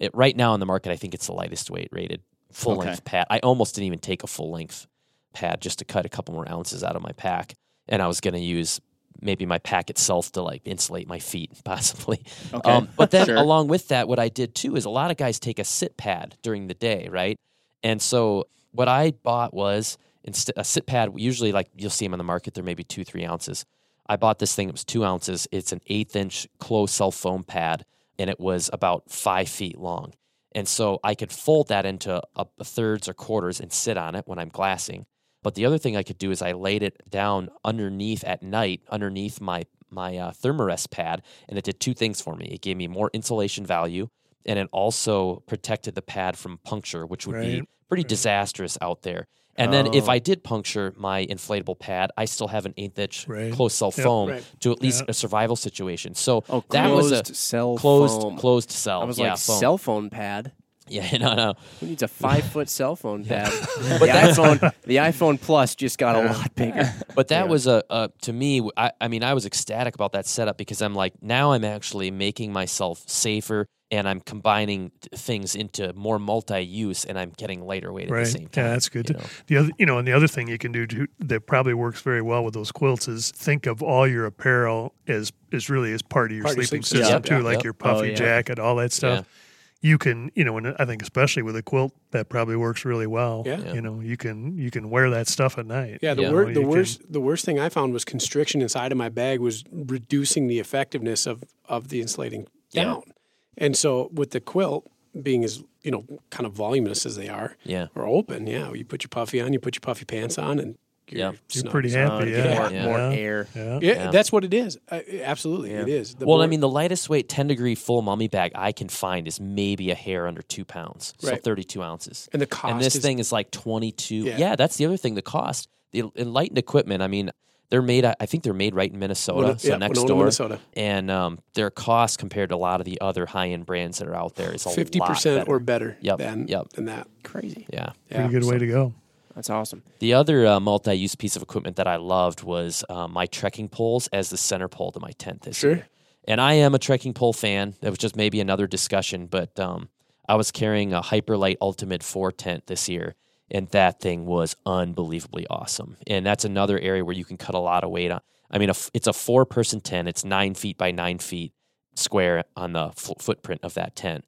It, right now in the market, I think it's the lightest weight rated full-length okay. pad. I almost didn't even take a full-length pad just to cut a couple more ounces out of my pack, and I was going to use maybe my pack itself to like insulate my feet, possibly. Okay. Um, but then sure. along with that, what I did too is a lot of guys take a sit pad during the day, right? And so what I bought was inst- a sit pad. Usually, like you'll see them on the market, they're maybe two, three ounces. I bought this thing that was two ounces. It's an eighth-inch closed-cell foam pad. And it was about five feet long. And so I could fold that into a, a thirds or quarters and sit on it when I'm glassing. But the other thing I could do is I laid it down underneath at night, underneath my, my uh, Therm-a-Rest pad, and it did two things for me. It gave me more insulation value, and it also protected the pad from puncture, which would right. be pretty right. disastrous out there. And then oh. if I did puncture my inflatable pad, I still have an eighth-inch right. closed-cell yep, foam right. to at least yep. a survival situation. So oh, that was a cell closed foam. closed cell. I was yeah, like, foam. Cell phone pad? Yeah, no, no. Who needs a five-foot cell phone pad? But the, iPhone, the iPhone Plus just got yeah. a lot bigger. But that yeah. was, a, a to me, I, I mean, I was ecstatic about that setup because I'm like, now I'm actually making myself safer. And I'm combining things into more multi-use, and I'm getting lighter weight right. at the same time. Yeah, that's good. You know? The other, you know, and the other thing you can do too, that probably works very well with those quilts is think of all your apparel as is really as part of your part sleeping system, system yep, too, yep, like yep. your puffy oh, yeah. jacket, all that stuff. Yeah. You can, you know, and I think especially with a quilt, that probably works really well. Yeah. yeah. You know, you can you can wear that stuff at night. Yeah. The, yeah. Wor- the worst can, the worst thing I found was constriction inside of my bag was reducing the effectiveness of of the insulating yeah. down. And so with the quilt being as, you know, kind of voluminous as they are yeah. or open, yeah, you put your puffy on, you put your puffy pants on, and you're, yeah. you're pretty happy. Yeah. More, yeah. more air. Yeah. Yeah. yeah, that's what it is. Uh, absolutely, yeah. it is. The well, more... I mean, the lightest weight ten-degree full mummy bag I can find is maybe a hair under two pounds, right. so thirty-two ounces. And the cost And this is... thing is like twenty-two. Yeah. yeah, that's the other thing, the cost. The Enlightened Equipment, I mean... They're made. I think they're made right in Minnesota, Winona, so yeah, next Winona, door. Minnesota. And um, their cost compared to a lot of the other high-end brands that are out there is a fifty percent lot better. or better yep. than yep. than that. Crazy. Yeah, yeah. pretty good so, way to go. That's awesome. The other uh, multi-use piece of equipment that I loved was uh, my trekking poles as the center pole to my tent this sure. year. And I am a trekking pole fan. That was just maybe another discussion, but um, I was carrying a Hyperlite Ultimate four tent this year, and that thing was unbelievably awesome. And that's another area where you can cut a lot of weight on. I mean, it's a four-person tent. It's nine feet by nine feet square on the f- footprint of that tent.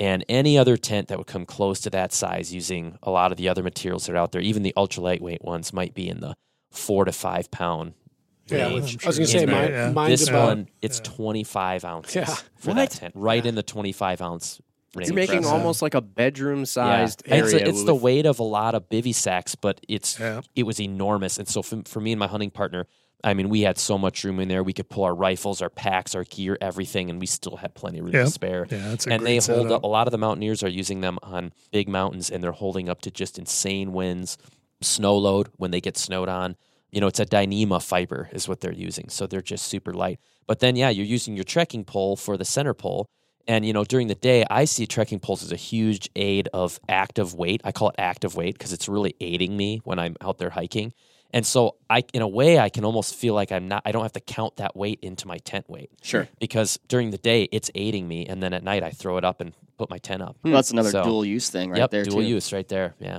And any other tent that would come close to that size using a lot of the other materials that are out there, even the ultra-lightweight ones, might be in the four to five-pound yeah, range. Sure. I was going to say, mine, yeah. mine's this about, one, it's yeah. twenty-five ounces yeah. for what? that tent, right yeah. in the twenty-five-ounce range. You're making yeah. almost like a bedroom-sized yeah. area. It's, a, it's the weight of a lot of bivy sacks, but it's yeah. it was enormous. And so for, for me and my hunting partner, I mean, we had so much room in there. We could pull our rifles, our packs, our gear, everything, and we still had plenty of room yeah. to spare. Yeah, that's a and great they hold up. A lot of the mountaineers are using them on big mountains, and they're holding up to just insane winds, snow load when they get snowed on. You know, it's a Dyneema fiber is what they're using, so they're just super light. But then, yeah, you're using your trekking pole for the center pole, and, you know, during the day, I see trekking poles as a huge aid of active weight. I call it active weight because it's really aiding me when I'm out there hiking. And so I, in a way, I can almost feel like I'm not, I don't have to count that weight into my tent weight. Sure. Because during the day, it's aiding me. And then at night, I throw it up and put my tent up. Well, that's another so, dual use thing right yep, there, dual too. use right there, yeah.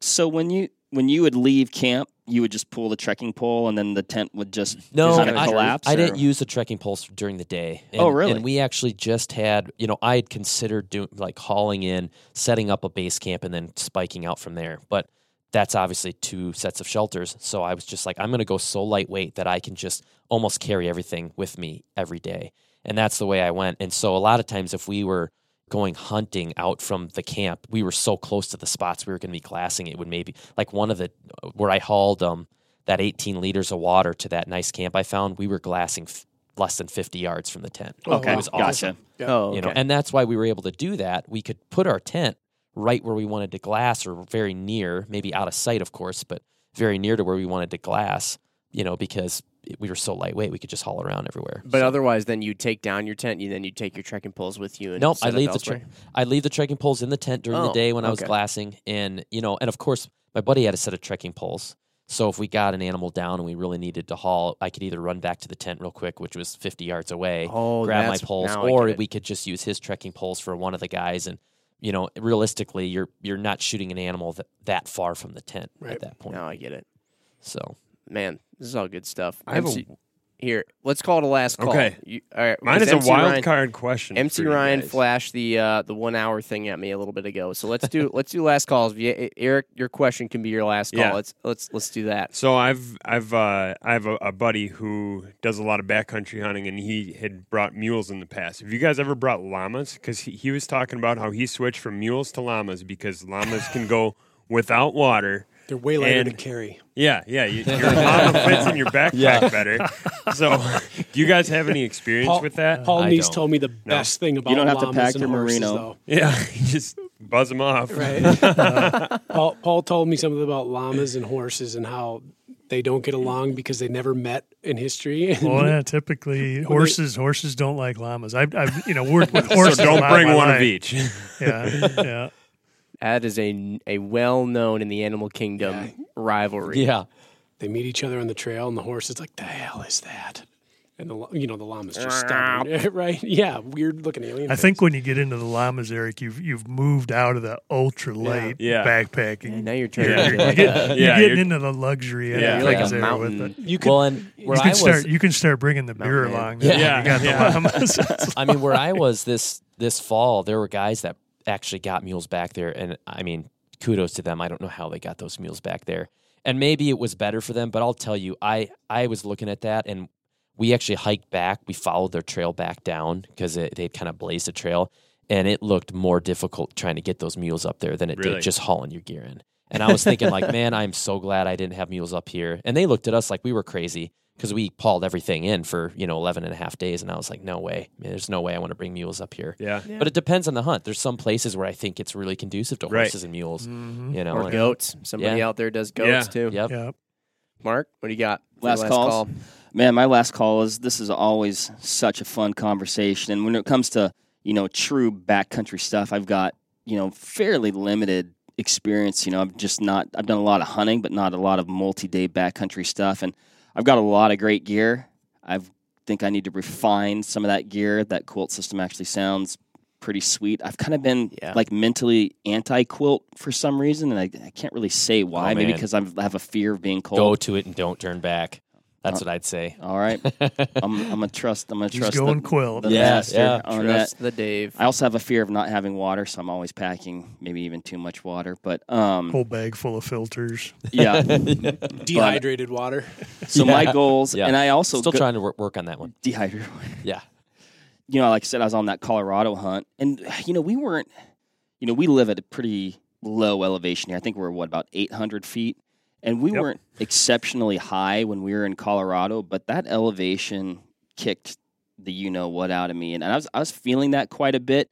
So when you when you would leave camp, you would just pull the trekking pole and then the tent would just no, kind of collapse? I, I didn't use the trekking poles during the day. And, oh, really? And we actually just had, you know, I had considered doing like hauling in, setting up a base camp, and then spiking out from there. But that's obviously two sets of shelters. So I was just like, I'm going to go so lightweight that I can just almost carry everything with me every day. And that's the way I went. And so a lot of times if we were going hunting out from the camp, we were so close to the spots we were going to be glassing. It would maybe, like one of the, where I hauled um, that eighteen liters of water to that nice camp I found, we were glassing f- less than fifty yards from the tent. Okay. It was awesome. Gotcha. Yeah. Oh, okay. You know, and that's why we were able to do that. We could put our tent right where we wanted to glass, or very near, maybe out of sight, of course, but very near to where we wanted to glass, you know, because we were so lightweight, we could just haul around everywhere. But so. Otherwise, then you take down your tent, and then you take your trekking poles with you. And nope, I leave the tre- I leave the trekking poles in the tent during oh, the day when okay. I was glassing, and you know, and of course, my buddy had a set of trekking poles. So if we got an animal down and we really needed to haul, I could either run back to the tent real quick, which was fifty yards away, oh, grab my poles, or we could just use his trekking poles for one of the guys. And you know, realistically, you're you're not shooting an animal that, that far from the tent right. at that point. No, I get it. So, man, this is all good stuff. I have M C, a... Here, let's call it a last call. Okay. You, all right, mine is a M C wild Ryan, card question. M C Ryan flashed the uh, the one hour thing at me a little bit ago. So let's do let's do last calls. You, Eric, your question can be your last call. Yeah. Let's let's let's do that. So I've I've uh, I have a, a buddy who does a lot of backcountry hunting, and he had brought mules in the past. Have you guys ever brought llamas? Because he, he was talking about how he switched from mules to llamas because llamas can go without water. They're way lighter and, to carry. Yeah, yeah. You, your llama fits in your backpack yeah. better. So, do you guys have any experience Paul, with that? Paul Neess told me the best no. thing about llamas. You don't have to pack your merino. Horses, yeah, you just buzz them off. Right. Uh, Paul, Paul told me something about llamas and horses and how they don't get along because they never met in history. Well, yeah, typically horses horses don't like llamas. I've, I've you know worked with horses. So don't bring one life. of each. Yeah, yeah. That is a, a well-known in the animal kingdom yeah. rivalry. Yeah. They meet each other on the trail, and the horse is like, the hell is that? And, the you know, the llama's just stubborn, right? Yeah, weird-looking alien I face. Think when you get into the llamas, Eric, you've you've moved out of the ultra-light yeah. Yeah. backpacking. Yeah, now you're trying yeah. to like get, a, You're yeah, getting you're, into the luxury. Yeah, you're like a mountain. With it. You can, well, and where you, can I start, was, you can start bringing the beer man. along. Yeah. yeah. You got yeah. the llamas. I mean, where I was this this fall, there were guys that actually got mules back there, and I mean, kudos to them. I don't know how they got those mules back there, and maybe it was better for them, but I'll tell you, I, I was looking at that, and we actually hiked back. We followed their trail back down because they kind of blazed a trail, and it looked more difficult trying to get those mules up there than it really? did just hauling your gear in. And I was thinking like, man, I'm so glad I didn't have mules up here. And they looked at us like we were crazy because we hauled everything in for, you know, eleven and a half days. And I was like, no way. I mean, there's no way I want to bring mules up here. Yeah. yeah. But it depends on the hunt. There's some places where I think it's really conducive to horses right. and mules. Mm-hmm. You know, or and, goats. Somebody yeah. out there does goats yeah. too. Yep. yep. Mark, what do you got? Last, last calls? call. Man, my last call is this is always such a fun conversation. And when it comes to, you know, true backcountry stuff, I've got, you know, fairly limited experience. You know, I've just not, I've done a lot of hunting, but not a lot of multi-day backcountry stuff. And I've got a lot of great gear. I think I need to refine some of that gear. That Colt system actually sounds pretty sweet. I've kind of been yeah. like mentally anti-quilt for some reason, and I, I can't really say why. Oh, maybe because I have a fear of being cold. Go to it and don't turn back. That's uh, what I'd say. All right, I'm, I'm gonna trust. I'm gonna He's trust. Going the, quilt. The yeah, master yeah. on trust that. The Dave. I also have a fear of not having water, so I'm always packing maybe even too much water. But um, whole bag full of filters. Yeah, dehydrated but, water. So yeah. my goals, yeah. and I also still go- trying to work, work on that one. Dehydrated. Yeah. You know, like I said, I was on that Colorado hunt, and you know we weren't. You know, we live at a pretty low elevation here. I think we're what about eight hundred feet. And we yep. weren't exceptionally high when we were in Colorado, but that elevation kicked the you-know-what out of me. And I was I was feeling that quite a bit,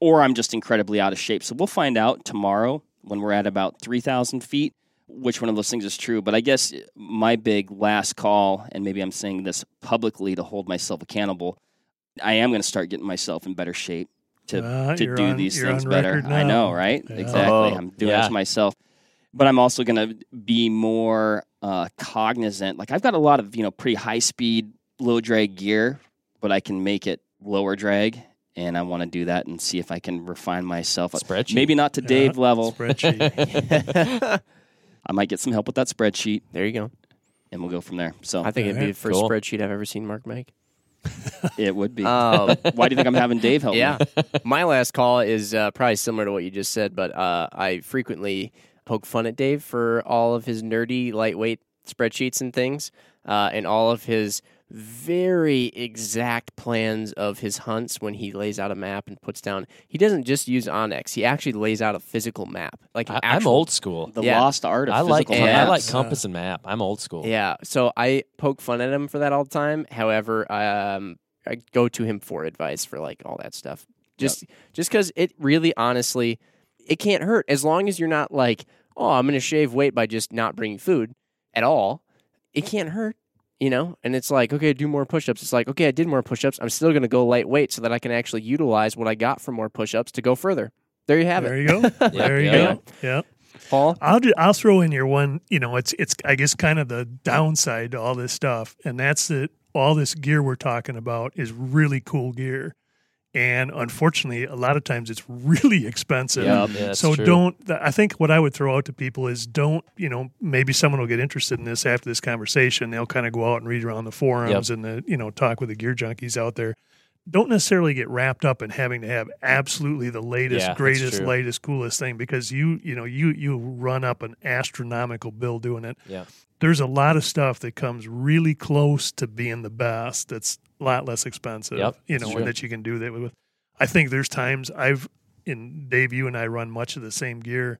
or I'm just incredibly out of shape. So we'll find out tomorrow when we're at about three thousand feet, which one of those things is true. But I guess my big last call, and maybe I'm saying this publicly to hold myself accountable, I am going to start getting myself in better shape to, uh, to do on, these things better. Now. I know, right? Yeah. Exactly. Oh, I'm doing yeah. it to myself. But I'm also going to be more uh, cognizant. Like I've got a lot of, you know, pretty high speed, low drag gear, but I can make it lower drag. And I want to do that and see if I can refine myself. Spreadsheet. Maybe not to yeah, Dave level. Spreadsheet. I might get some help with that spreadsheet. There you go. And we'll go from there. So I think All it'd right. be the first cool. spreadsheet I've ever seen Mark make. It would be. Um, Why do you think I'm having Dave help yeah. me? My last call is uh, probably similar to what you just said, but uh, I frequently poke fun at Dave for all of his nerdy, lightweight spreadsheets and things, uh, and all of his very exact plans of his hunts when he lays out a map and puts down. He doesn't just use Onyx. He actually lays out a physical map. Like I, actual, I'm old school. The yeah. lost art of I physical like, maps. I like compass and map. I'm old school. Yeah, so I poke fun at him for that all the time. However, um, I go to him for advice for like all that stuff. Just, yep. Just because it really honestly... It can't hurt as long as you're not like, oh, I'm going to shave weight by just not bringing food at all. It can't hurt, you know? And it's like, okay, do more push-ups. It's like, okay, I did more push-ups. I'm still going to go lightweight so that I can actually utilize what I got from more push-ups to go further. There you have there it. There you go. There you yeah. go. Yeah. Paul? I'll, do, I'll throw in your one, you know, it's, it's I guess, kind of the downside to all this stuff. And that's that all this gear we're talking about is really cool gear. And unfortunately, a lot of times it's really expensive. Yeah, that's so true. don't, I think what I would throw out to people is don't, you know, maybe someone will get interested in this after this conversation. They'll kind of go out and read around the forums yep. and the, you know, talk with the gear junkies out there. Don't necessarily get wrapped up in having to have absolutely the latest, yeah, greatest, latest, coolest thing because you, you know, you, you run up an astronomical bill doing it. Yeah. There's a lot of stuff that comes really close to being the best that's a lot less expensive, yep, you know, and that you can do that with. I think there's times I've, and Dave, you and I run much of the same gear.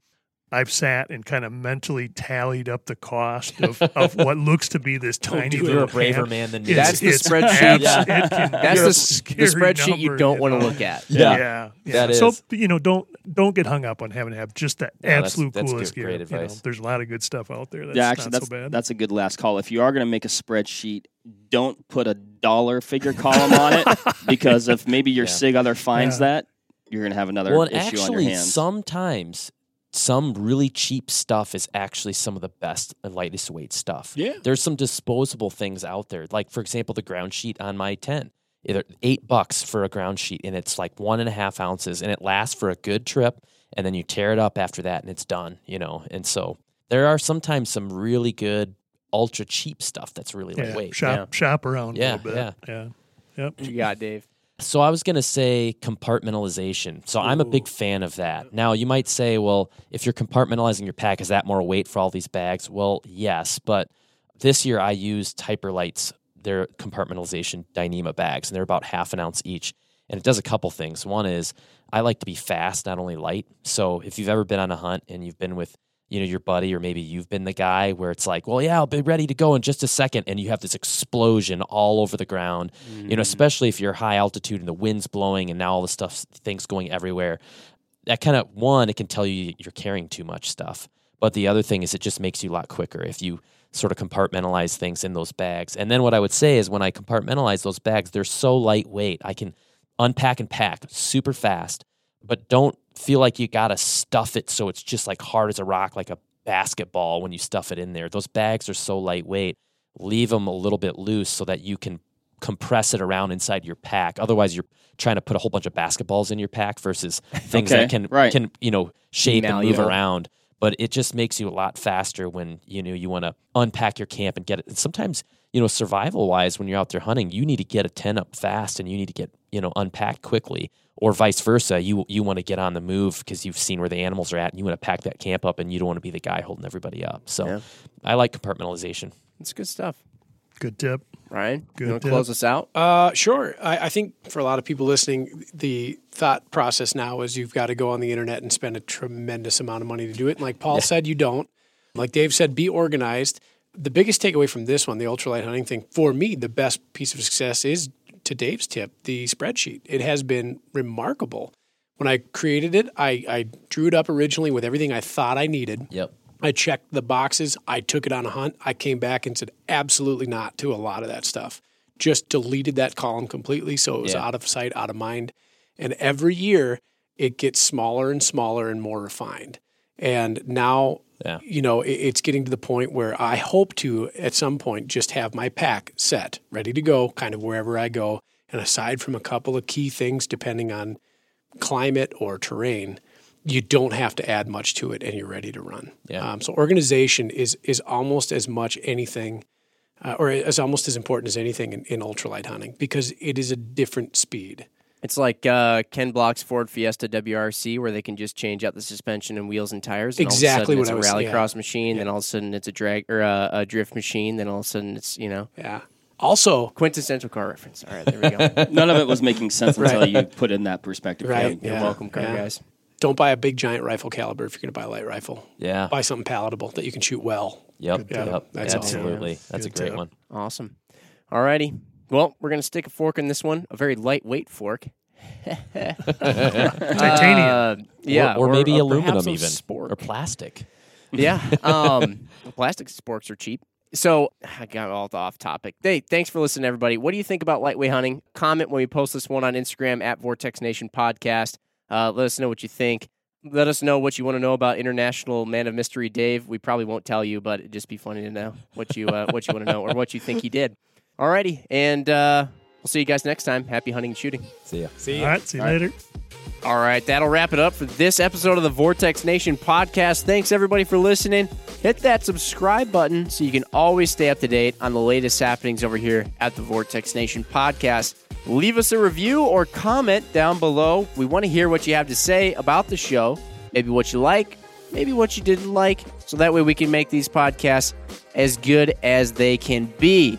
I've sat and kind of mentally tallied up the cost of, of what looks to be this tiny little. You're a braver man than me. That's the spreadsheet. That's the spreadsheet you don't want to look at. Yeah, yeah, yeah. that so, is. So you know, don't don't get hung up on having to have just the no, absolute that's, that's coolest good, gear. Great you know, there's a lot of good stuff out there. That's yeah, actually, not that's, so bad. That's a good last call. If you are going to make a spreadsheet, don't put a dollar figure column on it because if maybe your yeah. sig other finds yeah. that, you're going to have another well, issue actually, on your hands. Sometimes. Some really cheap stuff is actually some of the best and lightest weight stuff. Yeah. There's some disposable things out there. Like, for example, the ground sheet on my tent. It's eight bucks for a ground sheet, and it's like one and a half ounces, and it lasts for a good trip, and then you tear it up after that, and it's done, you know. And so there are sometimes some really good, ultra-cheap stuff that's really yeah. lightweight. Shop, yeah. shop around yeah, a little bit. Yeah, yeah. Yep. What you got, Dave? So I was going to say compartmentalization. So Ooh. I'm a big fan of that. Now, you might say, well, if you're compartmentalizing your pack, is that more weight for all these bags? Well, yes, but this year I used Hyperlite's, their compartmentalization Dyneema bags, and they're about half an ounce each. And it does a couple things. One is I like to be fast, not only light. So if you've ever been on a hunt and you've been with you know, your buddy, or maybe you've been the guy where it's like, well, yeah, I'll be ready to go in just a second. And you have this explosion all over the ground, mm. you know, especially if you're high altitude and the wind's blowing and now all the stuff, things going everywhere. That kind of, one, it can tell you you're carrying too much stuff. But the other thing is it just makes you a lot quicker if you sort of compartmentalize things in those bags. And then what I would say is when I compartmentalize those bags, they're so lightweight. I can unpack and pack super fast, but don't feel like you gotta stuff it so it's just like hard as a rock, like a basketball when you stuff it in there. Those bags are so lightweight. Leave them a little bit loose so that you can compress it around inside your pack. Otherwise, you're trying to put a whole bunch of basketballs in your pack versus things okay, that can right. can you know shape now and move around. But it just makes you a lot faster when you know you want to unpack your camp and get it. And sometimes, you know, survival wise, when you're out there hunting, you need to get a tent up fast and you need to get you know unpacked quickly, or vice versa. You you want to get on the move because you've seen where the animals are at and you want to pack that camp up and you don't want to be the guy holding everybody up. So yeah. I like compartmentalization. It's good stuff. Good tip. Ryan, good you want to close us out? Uh, sure. I, I think for a lot of people listening, the thought process now is you've got to go on the internet and spend a tremendous amount of money to do it. And like Paul yeah. said, you don't. Like Dave said, be organized. The biggest takeaway from this one, the ultralight hunting thing, for me, the best piece of success is, to Dave's tip, the spreadsheet. It has been remarkable. When I created it, I, I drew it up originally with everything I thought I needed. Yep. I checked the boxes. I took it on a hunt. I came back and said, absolutely not to a lot of that stuff. Just deleted that column completely so it was yeah. out of sight, out of mind. And every year it gets smaller and smaller and more refined. And now, yeah. you know, it, it's getting to the point where I hope to at some point just have my pack set, ready to go, kind of wherever I go. And aside from a couple of key things, depending on climate or terrain, you don't have to add much to it, and you're ready to run. Yeah. Um, so organization is is almost as much anything, uh, or is almost as important as anything in, in ultralight hunting because it is a different speed. It's like uh, Ken Block's Ford Fiesta W R C, where they can just change out the suspension and wheels and tires. And exactly all of a sudden it's what it's a rallycross yeah. machine, yeah. then all of a sudden it's a drag or a, a drift machine, then all of a sudden it's you know. Yeah. Also, quintessential car reference. All right, there we go. None of it was making sense right. until you put in that perspective. Right. Right. You're yeah. welcome, car yeah. guys. Don't buy a big, giant rifle caliber if you're going to buy a light rifle. Yeah. Buy something palatable that you can shoot well. Yep. Yeah, yep. That's absolutely. Awesome. That's Good a great tip. One. Awesome. All righty. Well, we're going to stick a fork in this one, a very lightweight fork. Titanium. Uh, yeah. Or, or maybe or, or aluminum even. Spork. Or plastic. Yeah. Um, plastic sporks are cheap. So I got all off topic. Hey, thanks for listening, everybody. What do you think about lightweight hunting? Comment when we post this one on Instagram at Vortex Nation Podcast. Uh, let us know what you think. Let us know what you want to know about International Man of Mystery Dave. We probably won't tell you, but it'd just be funny to know what you uh, what you want to know or what you think he did. All righty, and uh, we'll see you guys next time. Happy hunting and shooting. See ya. See ya. All right, see you All later. Right. All right, that'll wrap it up for this episode of the Vortex Nation Podcast. Thanks, everybody, for listening. Hit that subscribe button so you can always stay up to date on the latest happenings over here at the Vortex Nation Podcast. Leave us a review or comment down below. We want to hear what you have to say about the show, maybe what you like, maybe what you didn't like, so that way we can make these podcasts as good as they can be.